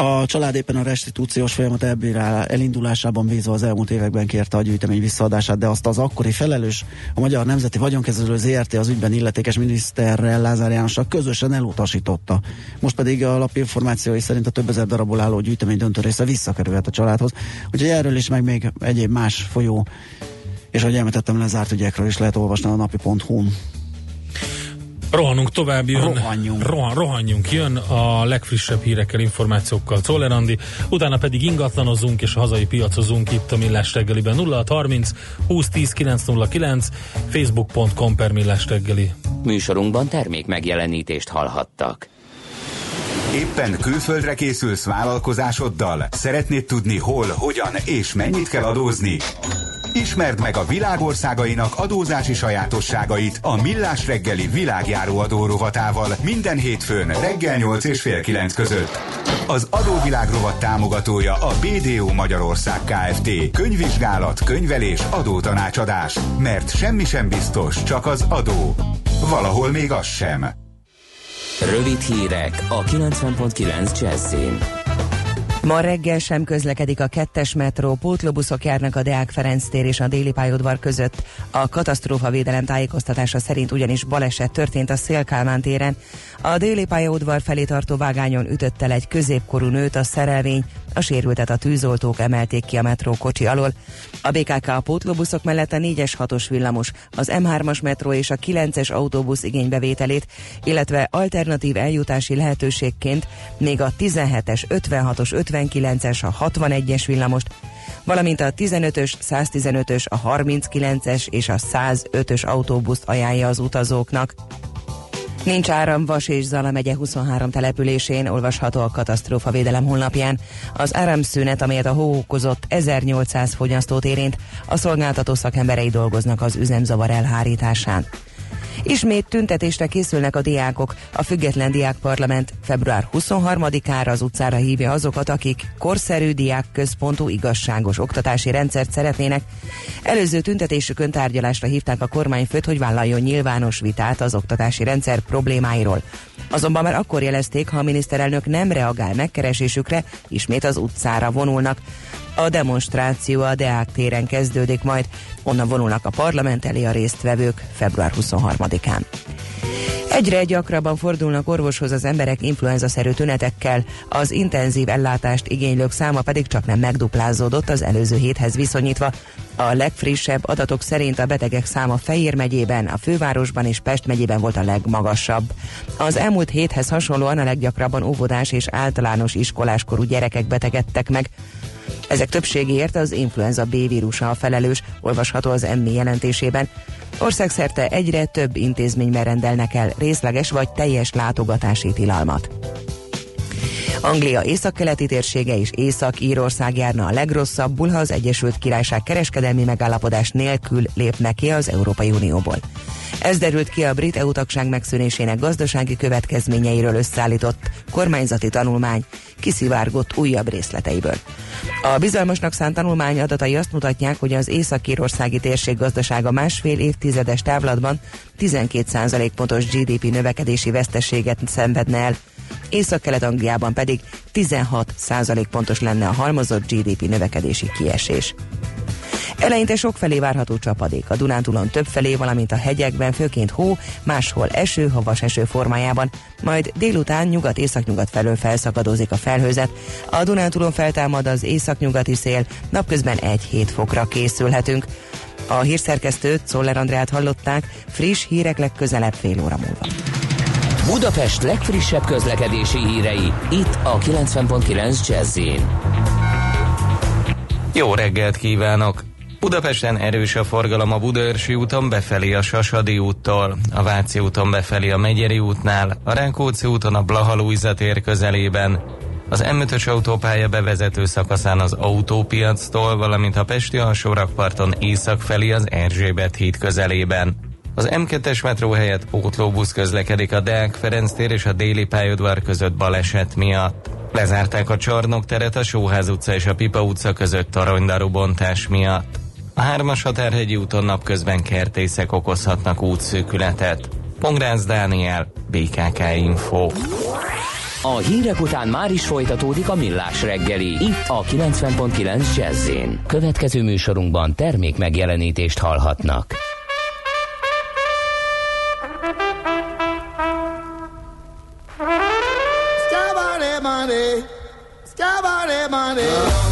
A család éppen a restitúciós folyamat elindulásában bízva az elmúlt években kérte a gyűjtemény visszaadását, de azt az akkori felelős, a Magyar Nemzeti Vagyonkezelő ZRT az ügyben illetékes miniszterrel, Lázár Jánossal közösen elutasította. Most pedig a lap információi szerint a több ezer darabból álló gyűjtemény döntő része visszakerülhet a családhoz. Úgyhogy erről is, meg még egyéb más folyó, és ahogy említettem, lezárt ügyekről is lehet olvasni a napi.hu-n. Rohanunk tovább, rohanjunk, jön a legfrissebb hírekkel, információkkal Czoller Andi, utána pedig ingatlanozunk és a hazai piacozunk itt a Millás Reggeliben. 0630 20 10 909, facebook.com/Millás Reggeli. Műsorunkban termék megjelenítést hallhattak. Éppen külföldre készülsz vállalkozásoddal? Szeretnéd tudni hol, hogyan és mennyit kell adózni? Ismerd meg a világországainak adózási sajátosságait a Millás Reggeli világjáró adórovatával minden hétfőn reggel 8 és fél 9 között. Az adóvilágrovat támogatója a BDO Magyarország Kft. Könyvvizsgálat, könyvelés, adótanácsadás. Mert semmi sem biztos, csak az adó. Valahol még az sem. Rövid hírek a 90.9 Jazzyn. Ma reggel sem közlekedik a 2-es metró, pótlóbuszok járnak a Deák Ferenc tér és a Déli pályaudvar között. A katasztrófavédelem tájékoztatása szerint ugyanis baleset történt a Szél-Kálmán téren. A Déli pályaudvar felé tartó vágányon ütött el egy középkorú nőt a szerelvény, a sérültet a tűzoltók emelték ki a metró kocsi alól. A BKK a pótlóbuszok mellett a 4-es 6-os villamos, az M3-as metró és a 9-es autóbusz igénybevételét, illetve alternatív eljutási lehetőségként még a 17-es, 56-os, 59-es, a 61-es villamost, valamint a 15-ös, 115-ös, a 39-es és a 105-ös autóbuszt ajánlja az utazóknak. Nincs áram Vas és Zala megye 23 településén, olvasható a katasztrófavédelem honlapján. Az áramszünet, amelyet a hó okozott, 1800 fogyasztót érint, a szolgáltató szakemberei dolgoznak az üzemzavar elhárításán. Ismét tüntetésre készülnek a diákok. A Független Diákparlament február 23-ára az utcára hívja azokat, akik korszerű diákközpontú igazságos oktatási rendszert szeretnének. Előző tüntetésükön tárgyalásra hívták a kormányfőt, hogy vállaljon nyilvános vitát az oktatási rendszer problémáiról. Azonban már akkor jelezték, ha a miniszterelnök nem reagál megkeresésükre, ismét az utcára vonulnak. A demonstráció a Deák téren kezdődik majd, onnan vonulnak a parlament elé a résztvevők február 23-án. Egyre gyakrabban fordulnak orvoshoz az emberek influenzaszerű tünetekkel, az intenzív ellátást igénylők száma pedig csaknem megduplázódott az előző héthez viszonyítva. A legfrissebb adatok szerint a betegek száma Fejér megyében, a fővárosban és Pest megyében volt a legmagasabb. Az elmúlt héthez hasonlóan a leggyakrabban óvodás és általános iskoláskorú gyerekek betegedtek meg. Ezek többségéért az influenza B vírusa a felelős, olvasható az MI jelentésében. Országszerte egyre több intézményben rendelnek el részleges vagy teljes látogatási tilalmat. Anglia északkeleti térsége és Észak-Írország járna a legrosszabbul, ha az Egyesült Királyság kereskedelmi megállapodás nélkül lépne ki az Európai Unióból. Ez derült ki a brit EU-tagság megszűnésének gazdasági következményeiről összeállított kormányzati tanulmány kiszivárgott újabb részleteiből. A bizalmasnak szánt tanulmány adatai azt mutatják, hogy az észak-írországi térség gazdasága másfél évtizedes távlatban 12%-pontos GDP növekedési veszteséget szenvedne el. Észak-Kelet-Angliában pedig 16%-pontos lenne a halmozott GDP növekedési kiesés. Eleinte sokfelé várható csapadék, a Dunántúlon többfelé, valamint a hegyekben főként hó, máshol eső, havas eső formájában, majd délután nyugat-északnyugat felől felszakadozik a felhőzet. A Dunántúlon feltámad az északnyugati szél, napközben 1-7 fokra készülhetünk. A hírszerkesztőt, Czoller Andreát hallották, friss hírek legközelebb fél óra múlva. Budapest legfrissebb közlekedési hírei, itt a 90.9 Jazzyn. Jó reggelt kívánok! Budapesten erős a forgalom a Budaörsi úton befelé a Sasadi úttól, a Váci úton befelé a Megyeri útnál, a Rákóczi úton a Blaha-Lujza tér közelében, az M5-ös autópálya bevezető szakaszán az Autópiactól, valamint a Pesti alsórakparton észak felé az Erzsébet híd közelében. Az M2-es metró helyett pótlóbusz közlekedik a Deák Ferenc tér és a Déli pályaudvar között baleset miatt. Lezárták a Csarnok teret a Sóház utca és a Pipa utca között toronydaru bontás miatt. A 3-as Határhegyi úton napközben kertészek okozhatnak útszűkületet. Pongrácz Dániel, BKK Info. A hírek után már is folytatódik a Millás Reggeli, itt a 90.9 Jazzyn. Következő műsorunkban termék megjelenítést hallhatnak. Scabare money, scabare money, scabare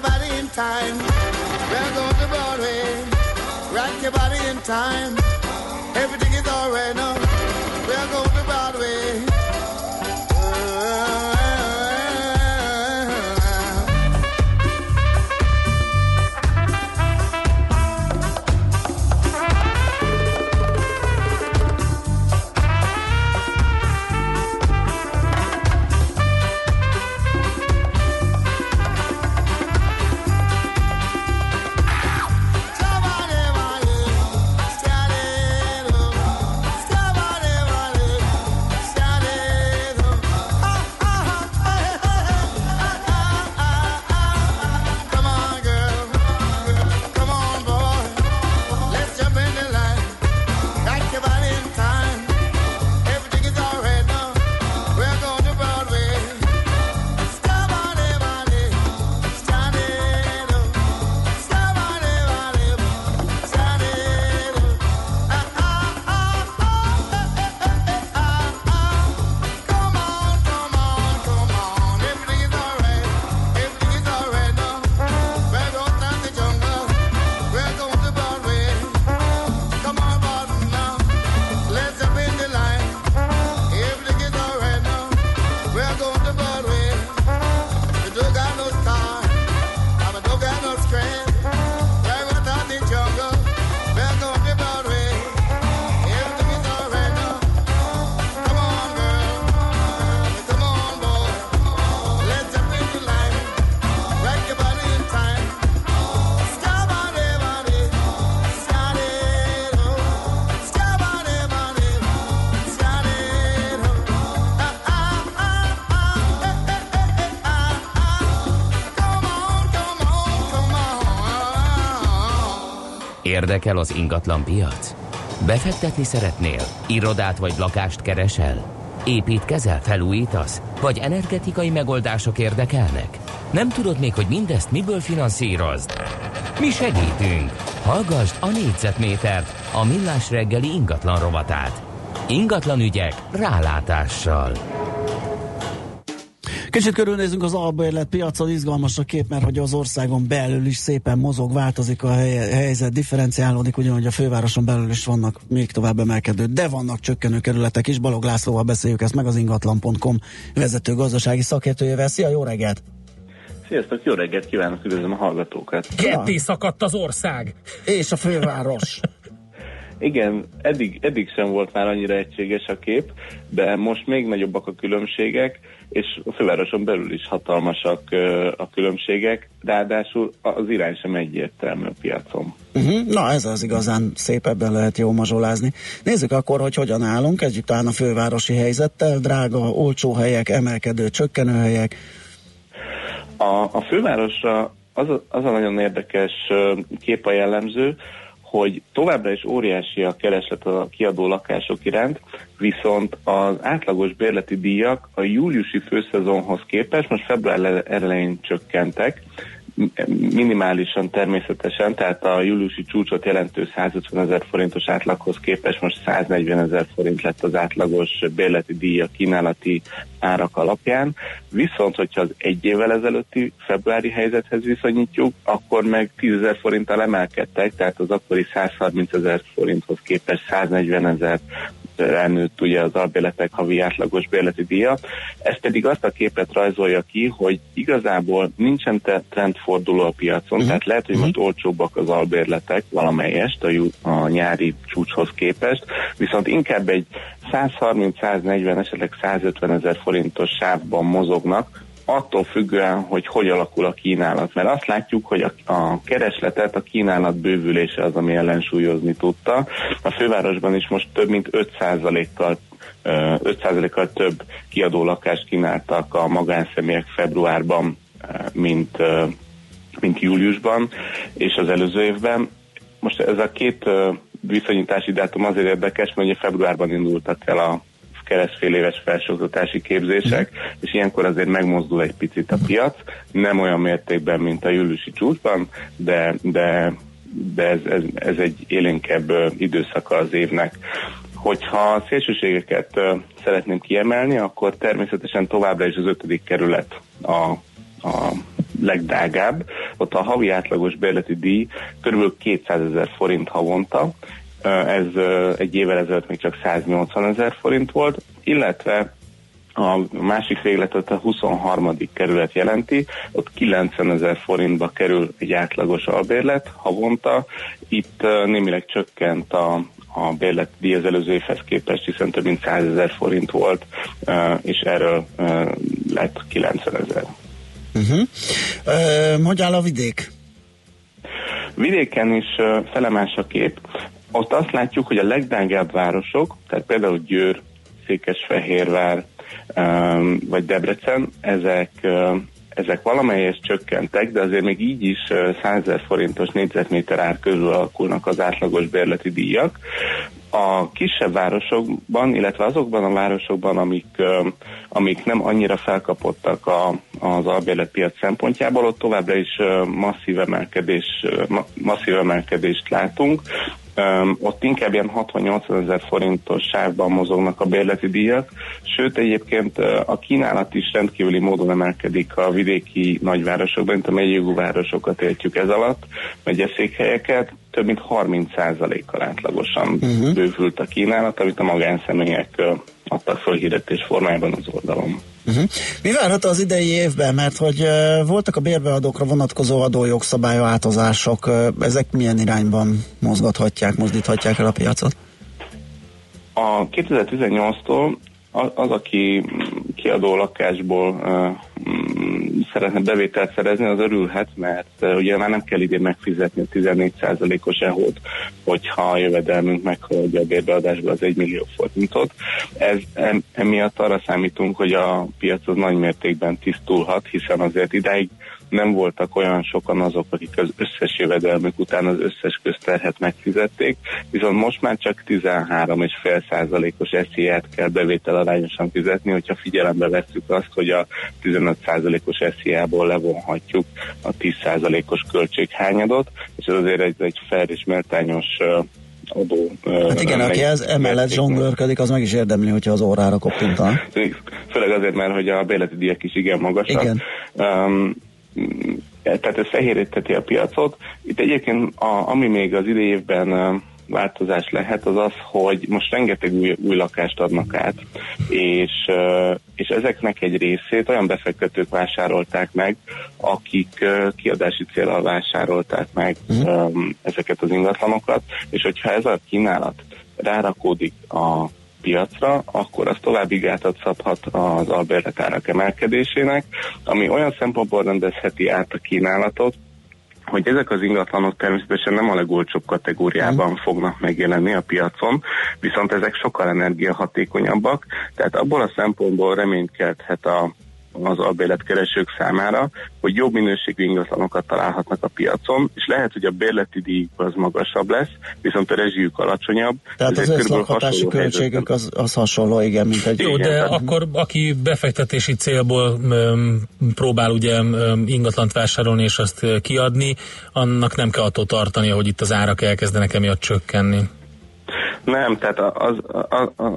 your body in time. We're going to Broadway. Rock your body in time. Everything is all right now. We're going to Broadway. Érdekel az ingatlan piac? Befektetni szeretnél? Irodát vagy lakást keresel? Építkezel, felújítasz? Vagy energetikai megoldások érdekelnek? Nem tudod még, hogy mindezt miből finanszírozd? Mi segítünk! Hallgasd a négyzetmétert, a Millás Reggeli ingatlan rovatát. Ingatlan ügyek rálátással. Kicsit körülnézünk az albérlet piacon, izgalmas a kép, mert hogy az országon belül is szépen mozog, változik a helyzet, differenciálódik, ugyanúgy a fővároson belül is vannak még tovább emelkedő, de vannak csökkenő kerületek is. Balog Lászlóval beszéljük ezt meg, az ingatlan.com vezető gazdasági szakértőjével. Szia, jó reggelt! Sziasztok, jó reggelt kívánok, üdvözlöm a hallgatókat! Ketté szakadt az ország! És a főváros! Igen, eddig sem volt már annyira egységes a kép, de most még nagyobbak a különbségek, és a fővároson belül is hatalmasak a különbségek, ráadásul az irány sem egyértelmű a piacon. Na, ez az igazán szép, ebben lehet jó mazsolázni. Nézzük akkor, hogy hogyan állunk, kezdjük talán a fővárosi helyzettel, drága, olcsó helyek, emelkedő, csökkenő helyek. A fővárosra az a nagyon érdekes kép a jellemző, hogy továbbra is óriási a kereslet a kiadó lakások iránt, viszont az átlagos bérleti díjak a júliusi főszezonhoz képest most február elején csökkentek, minimálisan természetesen, tehát a júliusi csúcsot jelentő 150 000 forintos átlaghoz képest most 140 000 forint lett az átlagos bérleti díj a kínálati árak alapján, viszont hogyha az egy évvel ezelőtti februári helyzethez viszonyítjuk, akkor meg 10 000 forinttal emelkedtek, tehát az akkori 130 000 forinthoz képest 140 000 elnőtt ugye az albérletek havi átlagos bérleti díja. Ez pedig azt a képet rajzolja ki, hogy igazából nincsen trendforduló a piacon, tehát lehet, hogy most olcsóbbak az albérletek valamelyest a nyári csúcshoz képest, viszont inkább egy 130-140, esetleg 150 000 forintos sávban mozognak, attól függően, hogy hogy alakul a kínálat. Mert azt látjuk, hogy a keresletet a kínálat bővülése az, ami ellensúlyozni tudta. A fővárosban is most több mint 5%-kal több kiadó lakást kínáltak a magánszemélyek februárban, mint júliusban, és az előző évben. Most ez a két viszonyítási dátum azért érdekes, mert ugye februárban indultak el a keresztféléves felsőoktatási képzések, és ilyenkor azért megmozdul egy picit a piac, nem olyan mértékben, mint a júliusi csúcsban, de ez egy élénkebb időszaka az évnek. Hogyha a szélsőségeket szeretném kiemelni, akkor természetesen továbbra is az 5. kerület a legdrágább, ott a havi átlagos bérleti díj kb. 200 000 forint havonta, ez egy évvel ezelőtt még csak 180 000 forint volt, illetve a másik végletet a 23. kerület jelenti, ott 90 000 forintba kerül egy átlagos albérlet havonta, itt némileg csökkent a bérleti díj az előző évhez képest, hiszen több mint 100 000 forint volt, és erről lett 90 000. Uh-huh. Hogy áll a vidék? Vidéken is felemás a kép. Ott azt látjuk, hogy a legdrágább városok, tehát például Győr, Székesfehérvár vagy Debrecen, ezek valamelyest csökkentek, de azért még így is 100 000 forintos négyzetméter ár körül alakulnak az átlagos bérleti díjak. A kisebb városokban, illetve azokban a városokban, amik nem annyira felkapottak az albérletpiac szempontjából, ott továbbra is masszív emelkedést látunk. Ott inkább ilyen 60-80 000 forintos sávban mozognak a bérleti díjak, sőt egyébként a kínálat is rendkívüli módon emelkedik a vidéki nagyvárosokban, mint a megyjogú városokat értjük ez alatt, megyeszékhelyeket, több mint 30%-kal átlagosan bővült a kínálat, amit a magánszemélyek adtak föl hirdetés formájában az oldalon. Uh-huh. Mi várható az idei évben? Mert hogy voltak a bérbeadókra vonatkozó adójogszabály változások, ezek milyen irányban mozdíthatják el a piacot? A 2018-tól az, aki kiadó lakásból szeretne bevételt szerezni, az örülhet, mert ugye már nem kell idén megfizetni a 14%-os EHO-t, hogyha a jövedelmünk meghaladja a bérbeadásba az 1 millió forintot. Emiatt arra számítunk, hogy a piac az nagy mértékben tisztulhat, hiszen azért idáig nem voltak olyan sokan azok, akik az összes jövedelmük után az összes közterhet megfizették, viszont most már csak 13,5%-os SZIA-t kell bevételarányosan fizetni, hogyha figyelembe vesszük azt, hogy a 15%-os SZIA-ból levonhatjuk a 10%-os költséghányadot, és ez azért egy fair és méltányos adó. Hát igen, aki ez emellett zsonglőrködik, az meg is érdemli, hogyha az órára kopintan. Főleg azért, mert hogy a bérleti díjak is igen magasak. Igen. Tehát ez fehéríteti a piacot. Itt egyébként ami még az idei évben változás lehet, az az, hogy most rengeteg új lakást adnak át, és ezeknek egy részét olyan befektetők vásárolták meg, akik kiadási céllal vásárolták meg ezeket az ingatlanokat, és hogyha ez a kínálat rárakódik a piacra, akkor az további gátat szabhat az albérletárak emelkedésének, ami olyan szempontból rendezheti át a kínálatot, hogy ezek az ingatlanok természetesen nem a legolcsóbb kategóriában fognak megjelenni a piacon, viszont ezek sokkal energiahatékonyabbak, tehát abból a szempontból reményt kelthet az albérletkeresők számára, hogy jobb minőségű ingatlanokat találhatnak a piacon, és lehet, hogy a bérleti díj az magasabb lesz, viszont a rezsijük alacsonyabb. Tehát az összlakhatási költségük az hasonló, igen, mint egy... Jó, de akkor aki befektetési célból próbál ugye ingatlant vásárolni és azt kiadni, annak nem kell attól tartania, hogy itt az árak elkezdenek emiatt csökkenni. Nem, tehát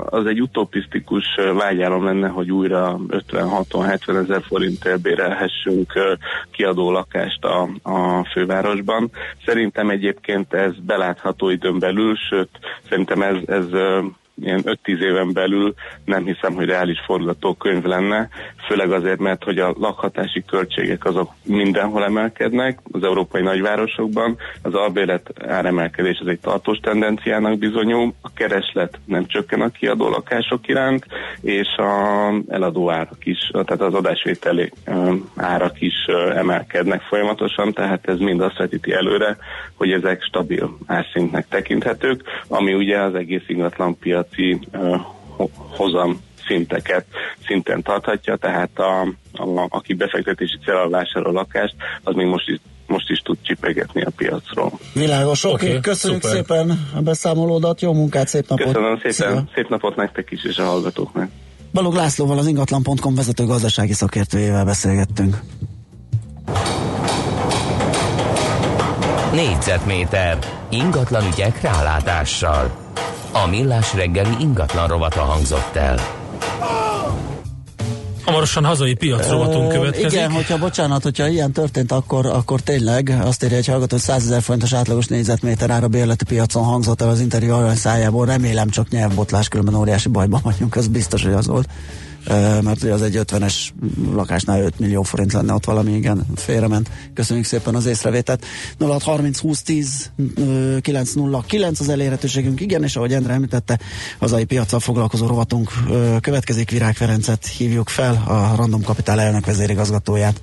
az egy utopisztikus vágyálom lenne, hogy újra 50-60-70 000 forintért bérelhessünk kiadó lakást a fővárosban. Szerintem egyébként ez belátható időn belül, sőt, szerintem ez ilyen 5-10 éven belül nem hiszem, hogy reális forgatókönyv lenne, főleg azért, mert hogy a lakhatási költségek azok mindenhol emelkednek, az európai nagyvárosokban, az albérlet áremelkedés az egy tartós tendenciának bizonyul, a kereslet nem csökken a kiadó lakások iránt, és az eladó árak is, tehát az adásvételi árak is emelkednek folyamatosan, tehát ez mind azt vetíti előre, hogy ezek stabil árszintnek tekinthetők, ami ugye az egész ingatlanpiac hozam szinteket szinten tarthatja, tehát aki befektetési célra vásárol lakást, az még most is tud csipegetni a piacról. Világos, oké, köszönjük szuper. Szépen a beszámolódat, jó munkát, szép napot! Köszönöm szépen, szép napot nektek is és a hallgatóknak! Balog Lászlóval, az ingatlan.com vezető gazdasági szakértőjével beszélgettünk. Négyzetméter ingatlan ügyek rálátással. A Millás reggeli ingatlan rovata hangzott el. Hamarosan hazai piac rovatunk következik. Igen, hogyha ilyen történt, akkor tényleg azt írja egy hallgató, hogy 100 000 forintos átlagos négyzetméter ára bérleti piacon hangzott el az interjú arany szájából. Remélem csak nyelvbotlás, különben óriási bajban vagyunk, az biztos, hogy az volt. Mert ugye az egy 50-es lakásnál 5 millió forint lenne, ott valami, igen, félrement. Köszönjük szépen az észrevételt. 0630 20 10 909 az elérhetőségünk, igen, és ahogy Endre említette, hazai piaccal foglalkozó rovatunk következik. Virág Ferencet hívjuk fel, a Random Capital elnök vezérigazgatóját.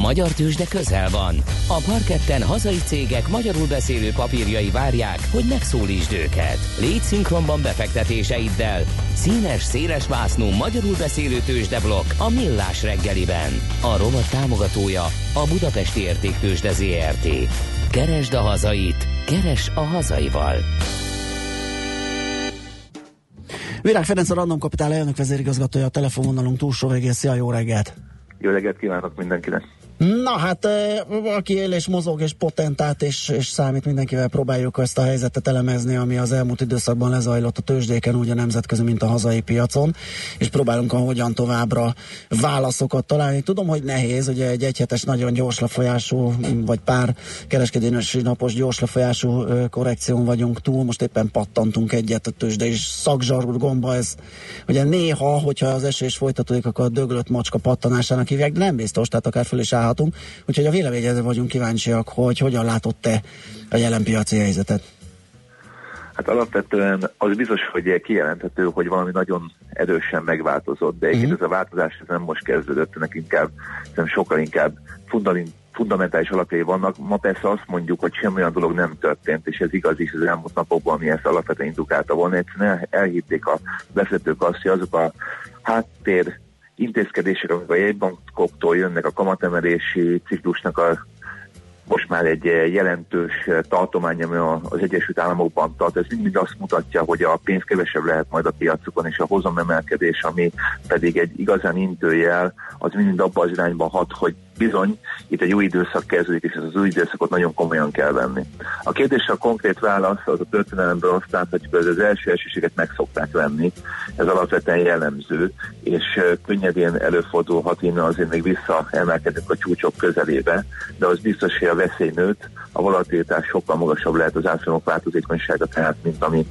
Magyar tőzsde közel van. A parketten hazai cégek magyarul beszélő papírjai várják, hogy megszólítsd őket. Légy szinkronban befektetéseiddel. Színes, széles vásznú magyarul beszélő tőzsdeblokk a Millás reggeliben. A rovat támogatója a Budapesti Értéktőzsde Zrt. Keresd a hazait, keresd a hazaival. Virág Ferenc, a Random Capital elnök vezérigazgatója a telefonvonalunk túlsó végén. Szia, jó reggelt! Jó reggelt kívánok mindenkinek! Na hát, aki él és mozog és potentát és számít, mindenkivel próbáljuk ezt a helyzetet elemezni, ami az elmúlt időszakban lezajlott a tőzsdéken, úgy a nemzetközi, mint a hazai piacon, és próbálunk a hogyan továbbra válaszokat találni. Tudom, hogy nehéz, ugye egy egyhetes nagyon gyors lefolyású, vagy pár kereskedési napos gyors lefolyású korrekción vagyunk túl, most éppen pattantunk egyet a tőzsde, és szakzsargult gomba ez. Ugye néha, hogyha az esés folytatódik, akkor a döglött macska pattanásának hívják, de nem biztos, tehát akár föl is áll. Úgyhogy a véleményedre vagyunk kíváncsiak, hogy hogyan látod te a jelen piaci helyzetet? Hát alapvetően az biztos, hogy kijelenthető, hogy valami nagyon erősen megváltozott, de egyébként ez a változás nem most kezdődött, ennek inkább, sokkal inkább fundamentális alapjai vannak. Ma persze azt mondjuk, hogy semmi olyan dolog nem történt, és ez igaz is az elmúlt napokban, ami ezt alapvetően indukálta volna. Egyszerűen elhitték a vezetők azt, hogy azok a háttér intézkedések, amik a jegybankoktól jönnek, a kamatemelési ciklusnak a most már egy jelentős tartomány, ami az Egyesült Államokban tart. Ez mind azt mutatja, hogy a pénz kevesebb lehet majd a piacokon, és a hozamemelkedés, ami pedig egy igazán intőjel, az mind abba az irányba hat, hogy bizony, itt egy új időszak kezdődik, és ez az új időszakot nagyon komolyan kell venni. A kérdésre a konkrét válasz az a történelemből azt láthatjuk, hogy az első elsőséget meg szokták venni, ez alapvetően jellemző, és könnyedén előfordulhat, innen azért még visszaemelkedünk a csúcsok közelébe, de az biztos, hogy a veszély nőtt, a volatilitás sokkal magasabb lehet az árfolyamok változékonysága, tehát mint ami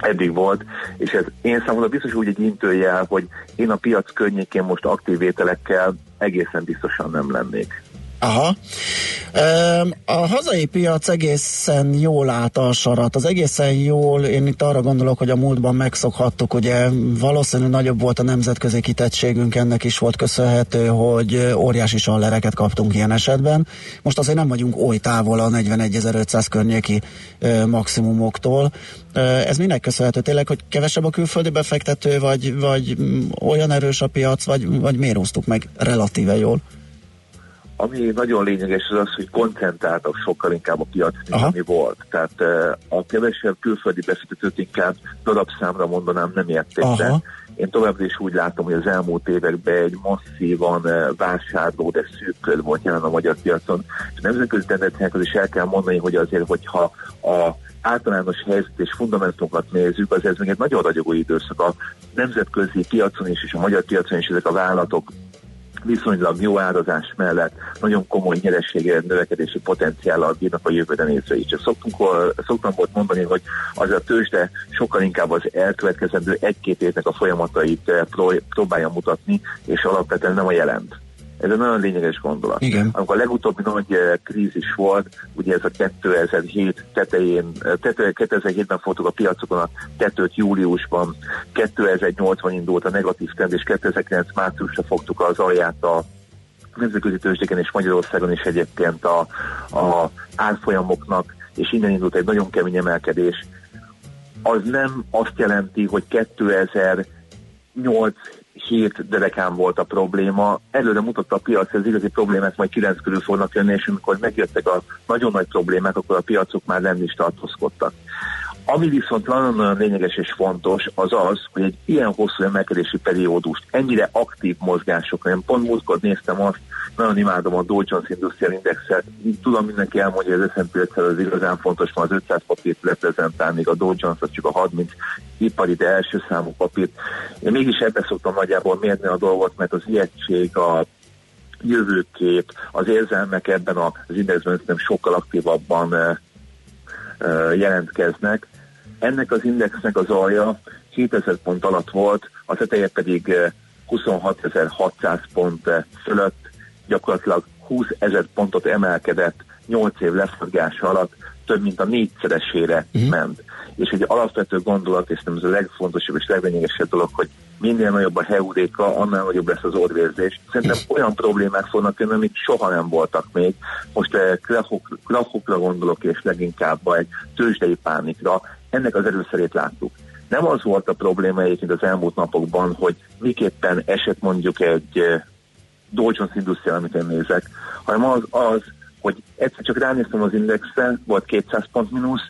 eddig volt, és ez én számomra biztos úgy egy intőjel, hogy én a piac környékén most aktív vételekkel egészen biztosan nem lennék. Aha. A hazai piac egészen jól állt a sarat. Az egészen jól, én itt arra gondolok, hogy a múltban megszokhattuk, ugye valószínűleg nagyobb volt a nemzetközi kitettségünk, ennek is volt köszönhető, hogy óriási sallereket kaptunk ilyen esetben. Most azért nem vagyunk oly távol a 41.500 környéki maximumoktól. Ez minek köszönhető? Tényleg, hogy kevesebb a külföldi befektető, vagy olyan erős a piac, vagy miért úsztuk meg relatíve jól? Ami nagyon lényeges az az, hogy koncentráltak sokkal inkább a piac, mint ami volt. Tehát a kevesebb külföldi befektetőt inkább darabszámra mondanám nem értékben. Én továbbra is úgy látom, hogy az elmúlt években egy masszívan vásárló, de szűköd volt jelen a magyar piacon. És a nemzetközi tendenciákat is el kell mondani, hogy azért, hogyha a általános helyzet és fundamentumokat nézzük, az ez még egy nagyon ragyogó időszak. A nemzetközi piacon is, és a magyar piacon is ezek a vállalatok viszonylag jó árazás mellett nagyon komoly nyeresége, növekedési potenciállal bírnak a jövőre nézve is. Csak szoktam volt mondani, hogy az a tőzsde sokkal inkább az elkövetkezendő egy-két évnek a folyamatait próbálja mutatni, és alapvetően nem a jelent. Ez egy nagyon lényeges gondolat. Igen. Amikor a legutóbbi nagy krízis volt, ugye ez a 2007-ben fordult a piacokon a tetőt júliusban, 2008-ban indult a negatív trend, és 2009 márciusra fogtuk az alját a nemzetközi tőzsdéken, és Magyarországon is egyébként a árfolyamoknak, és innen indult egy nagyon kemény emelkedés. Az nem azt jelenti, hogy 2008-7 derekán volt a probléma, előre mutatta a piac, hogy az igazi problémák majd 9 körül fognak jönni, és amikor megjöttek a nagyon nagy problémák, akkor a piacok már nem is tartózkodtak. Ami viszont nagyon lényeges és fontos, az az, hogy egy ilyen hosszú emelkedési periódust, ennyire aktív mozgásokra, én pont múltkor néztem azt, nagyon imádom a Dow Jones Industrial Indexet, tudom mindenki elmondja, hogy az S&P 500 az igazán fontos, mert az 500 papírt reprezentál, még a Dow Jones az csak a 30 ipari, de első számú papírt. Én mégis ebbe szoktam nagyjából mérni a dolgot, mert az ijegység, a jövőkép, az érzelmek ebben az indexben nem sokkal aktívabban jelentkeznek. Ennek az indexnek az alja 7000 pont alatt volt, a teteje pedig 26.600 pont fölött, gyakorlatilag 20.000 pontot emelkedett 8 év leforgása alatt, több mint a 4-szeresére ment. És egy alapvető gondolat, és nem ez a legfontosabb és leglényegesebb dolog, hogy minél nagyobb a heuréka, annál nagyobb lesz az orvérzés. Szerintem olyan problémák fognak jönni, amik soha nem voltak még. Most krachokra gondolok, és leginkább egy tőzsdei pánikra. Ennek az erőszerét láttuk. Nem az volt a probléma egyébként az elmúlt napokban, hogy miképpen esett mondjuk egy Dow Jones Industrial, amit én nézek, hanem az, hogy egyszer csak ránéztem az indexre, volt 200 pont mínusz,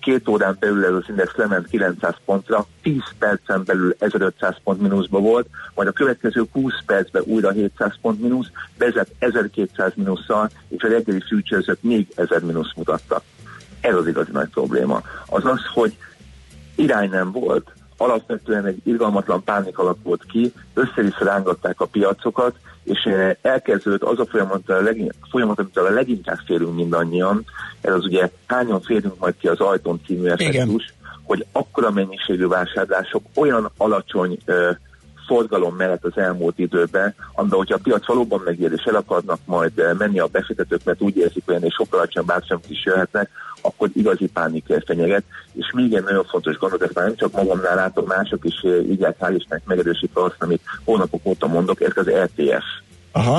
két órán belül ez az index lement 900 pontra, 10 percen belül 1500 pont mínuszba volt, majd a következő 20 percben újra 700 pont mínusz, vezet 1200 mínusszal, és a reggeli futures-ök 4000 mínusz mutattak. Ez az igazi nagy probléma. Az az, hogy irány nem volt, alapvetően egy irgalmatlan pánik alakult ki, össze-vissza rángatták a piacokat, és elkezdődött az a folyamat, amitől a leginkább félünk mindannyian, ez az ugye hányan félünk majd ki az ajtón című effektus, hogy akkora mennyiségű vásárlások olyan alacsony forgalom mellett az elmúlt időben, amiben, hogyha a piac valóban megér, és el akarnak majd menni a befektetők, mert úgy érzik, hogy ennél sokkal alacsonyabb árfolyamok is jöhetnek, akkor igazi pánik fenyeget, és még egy nagyon fontos gondolat, ezt már nem csak magamnál látom, mások is így hál' Istennek megerősítve azt, amit hónapok óta mondok, ez az ETF.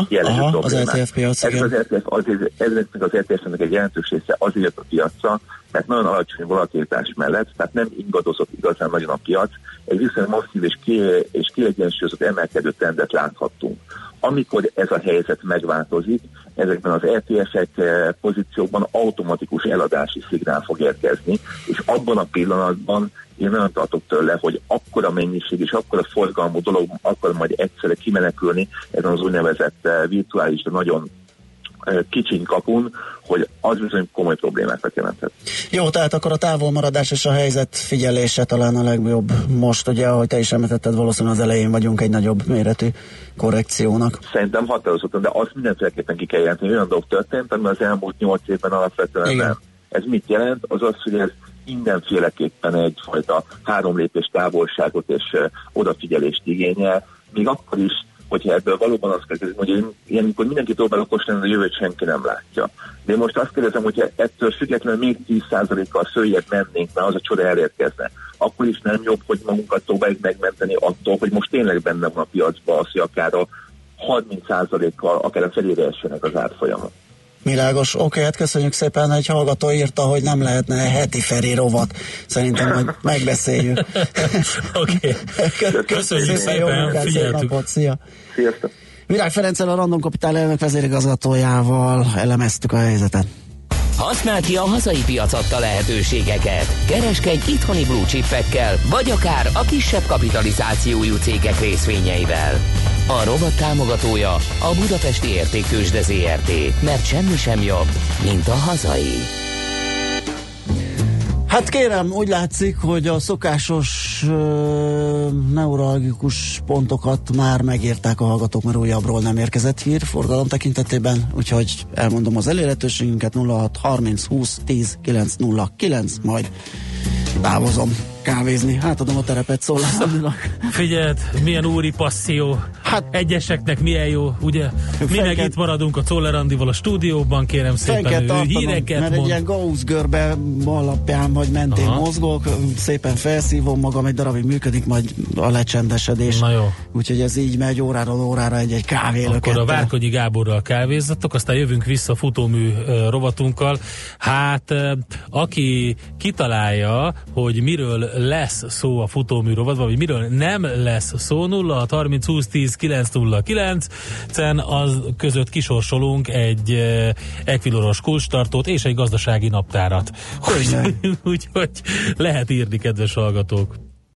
jelentő problémák. Az piac, ez az ETF azért, ezeknek az ETF-nek egy jelentős része azért a piacra, mert nagyon alacsony volatilitás mellett, tehát nem ingadozott igazán nagyon a piac, egy viszonylag masszív és kiegyensúlyozott emelkedő trendet láthattunk. Amikor ez a helyzet megváltozik, ezekben az ETF-ek pozíciókban automatikus eladási szignál fog érkezni, és abban a pillanatban én nem tartok tőle, hogy akkora mennyiség és akkora forgalmú dolog akar majd egyszerre kimenekülni ezen az úgynevezett virtuális, de nagyon kicsin kapun, hogy az bizony komoly problémákat jelenthet. Jó, tehát akkor a távolmaradás és a helyzet figyelése talán a legjobb most, ugye, ahogy te is említetted, valószínűleg az elején vagyunk egy nagyobb méretű korrekciónak. Szerintem határozottan, de azt mindenféleképpen ki kell jelenteni, olyan dolog történt, ami az elmúlt 8 évben alapvetően nem. Ez mit jelent? Az az, hogy ez mindenféleképpen egyfajta 3 lépés távolságot és odafigyelést igényel, még akkor is, hogyha ebből valóban azt kérdezem, hogy ilyenkor mindenki próbál okos lenni, a jövőt senki nem látja. De most azt kérdezem, hogyha ettől függetlenül még 10%-kal följebb mennénk, mert az a csoda elérkezne, akkor is nem jobb, hogy magunkat próbáljuk megmenteni attól, hogy most tényleg benne van a piacban az, hogy akár a 30%-kal, akár a felére essenek az árfolyamok. Világos, oké, hát köszönjük szépen, egy hallgató írta, hogy nem lehetne heti Feri rovat. Szerintem majd megbeszéljük. Oké, köszönjük szépen, figyeltük. Sziasztok. Virág Ferenccel, a Random Capital elnök vezérigazgatójával elemeztük a helyzetet. Használd ki a hazai piac adta lehetőségeket. Kereskedj itthoni blue chipekkel, vagy akár a kisebb kapitalizációjú cégek részvényeivel. A rovat támogatója a Budapesti Értéktőzsde Zrt. Mert semmi sem jobb, mint a hazai. Hát kérem, úgy látszik, hogy a szokásos neuralgikus pontokat már megírták a hallgatók, mert újabbról nem érkezett hír forgalom tekintetében, úgyhogy elmondom az elérhetőségünket 06 30 20 10 909, majd távozom kávézni, átadom a terepet szólászónak. Figyeld, milyen úri passzió, hát, egyeseknek milyen jó, ugye? Mi meg itt maradunk a Czoller Andival a stúdióban, kérem szépen, ő híreket mert mond. Egy ilyen Gauss-görbe alapján, vagy mentén mozgok, szépen felszívom magam, egy darabig működik, majd a lecsendesedés. Na jó. Úgyhogy ez így megy óráról órára egy kávélöket. Akkor a Várkonyi Gáborral kávézzatok, aztán jövünk vissza a futómű rovatunkkal. Hát, aki kitalálja, hogy miről lesz szó a futómű rovatban, vagy miről nem lesz szó, 06 30 20 10 909-en az között kisorsolunk egy Equiloros kulcstartót és egy gazdasági naptárat. Úgyhogy lehet írni, kedves hallgatók.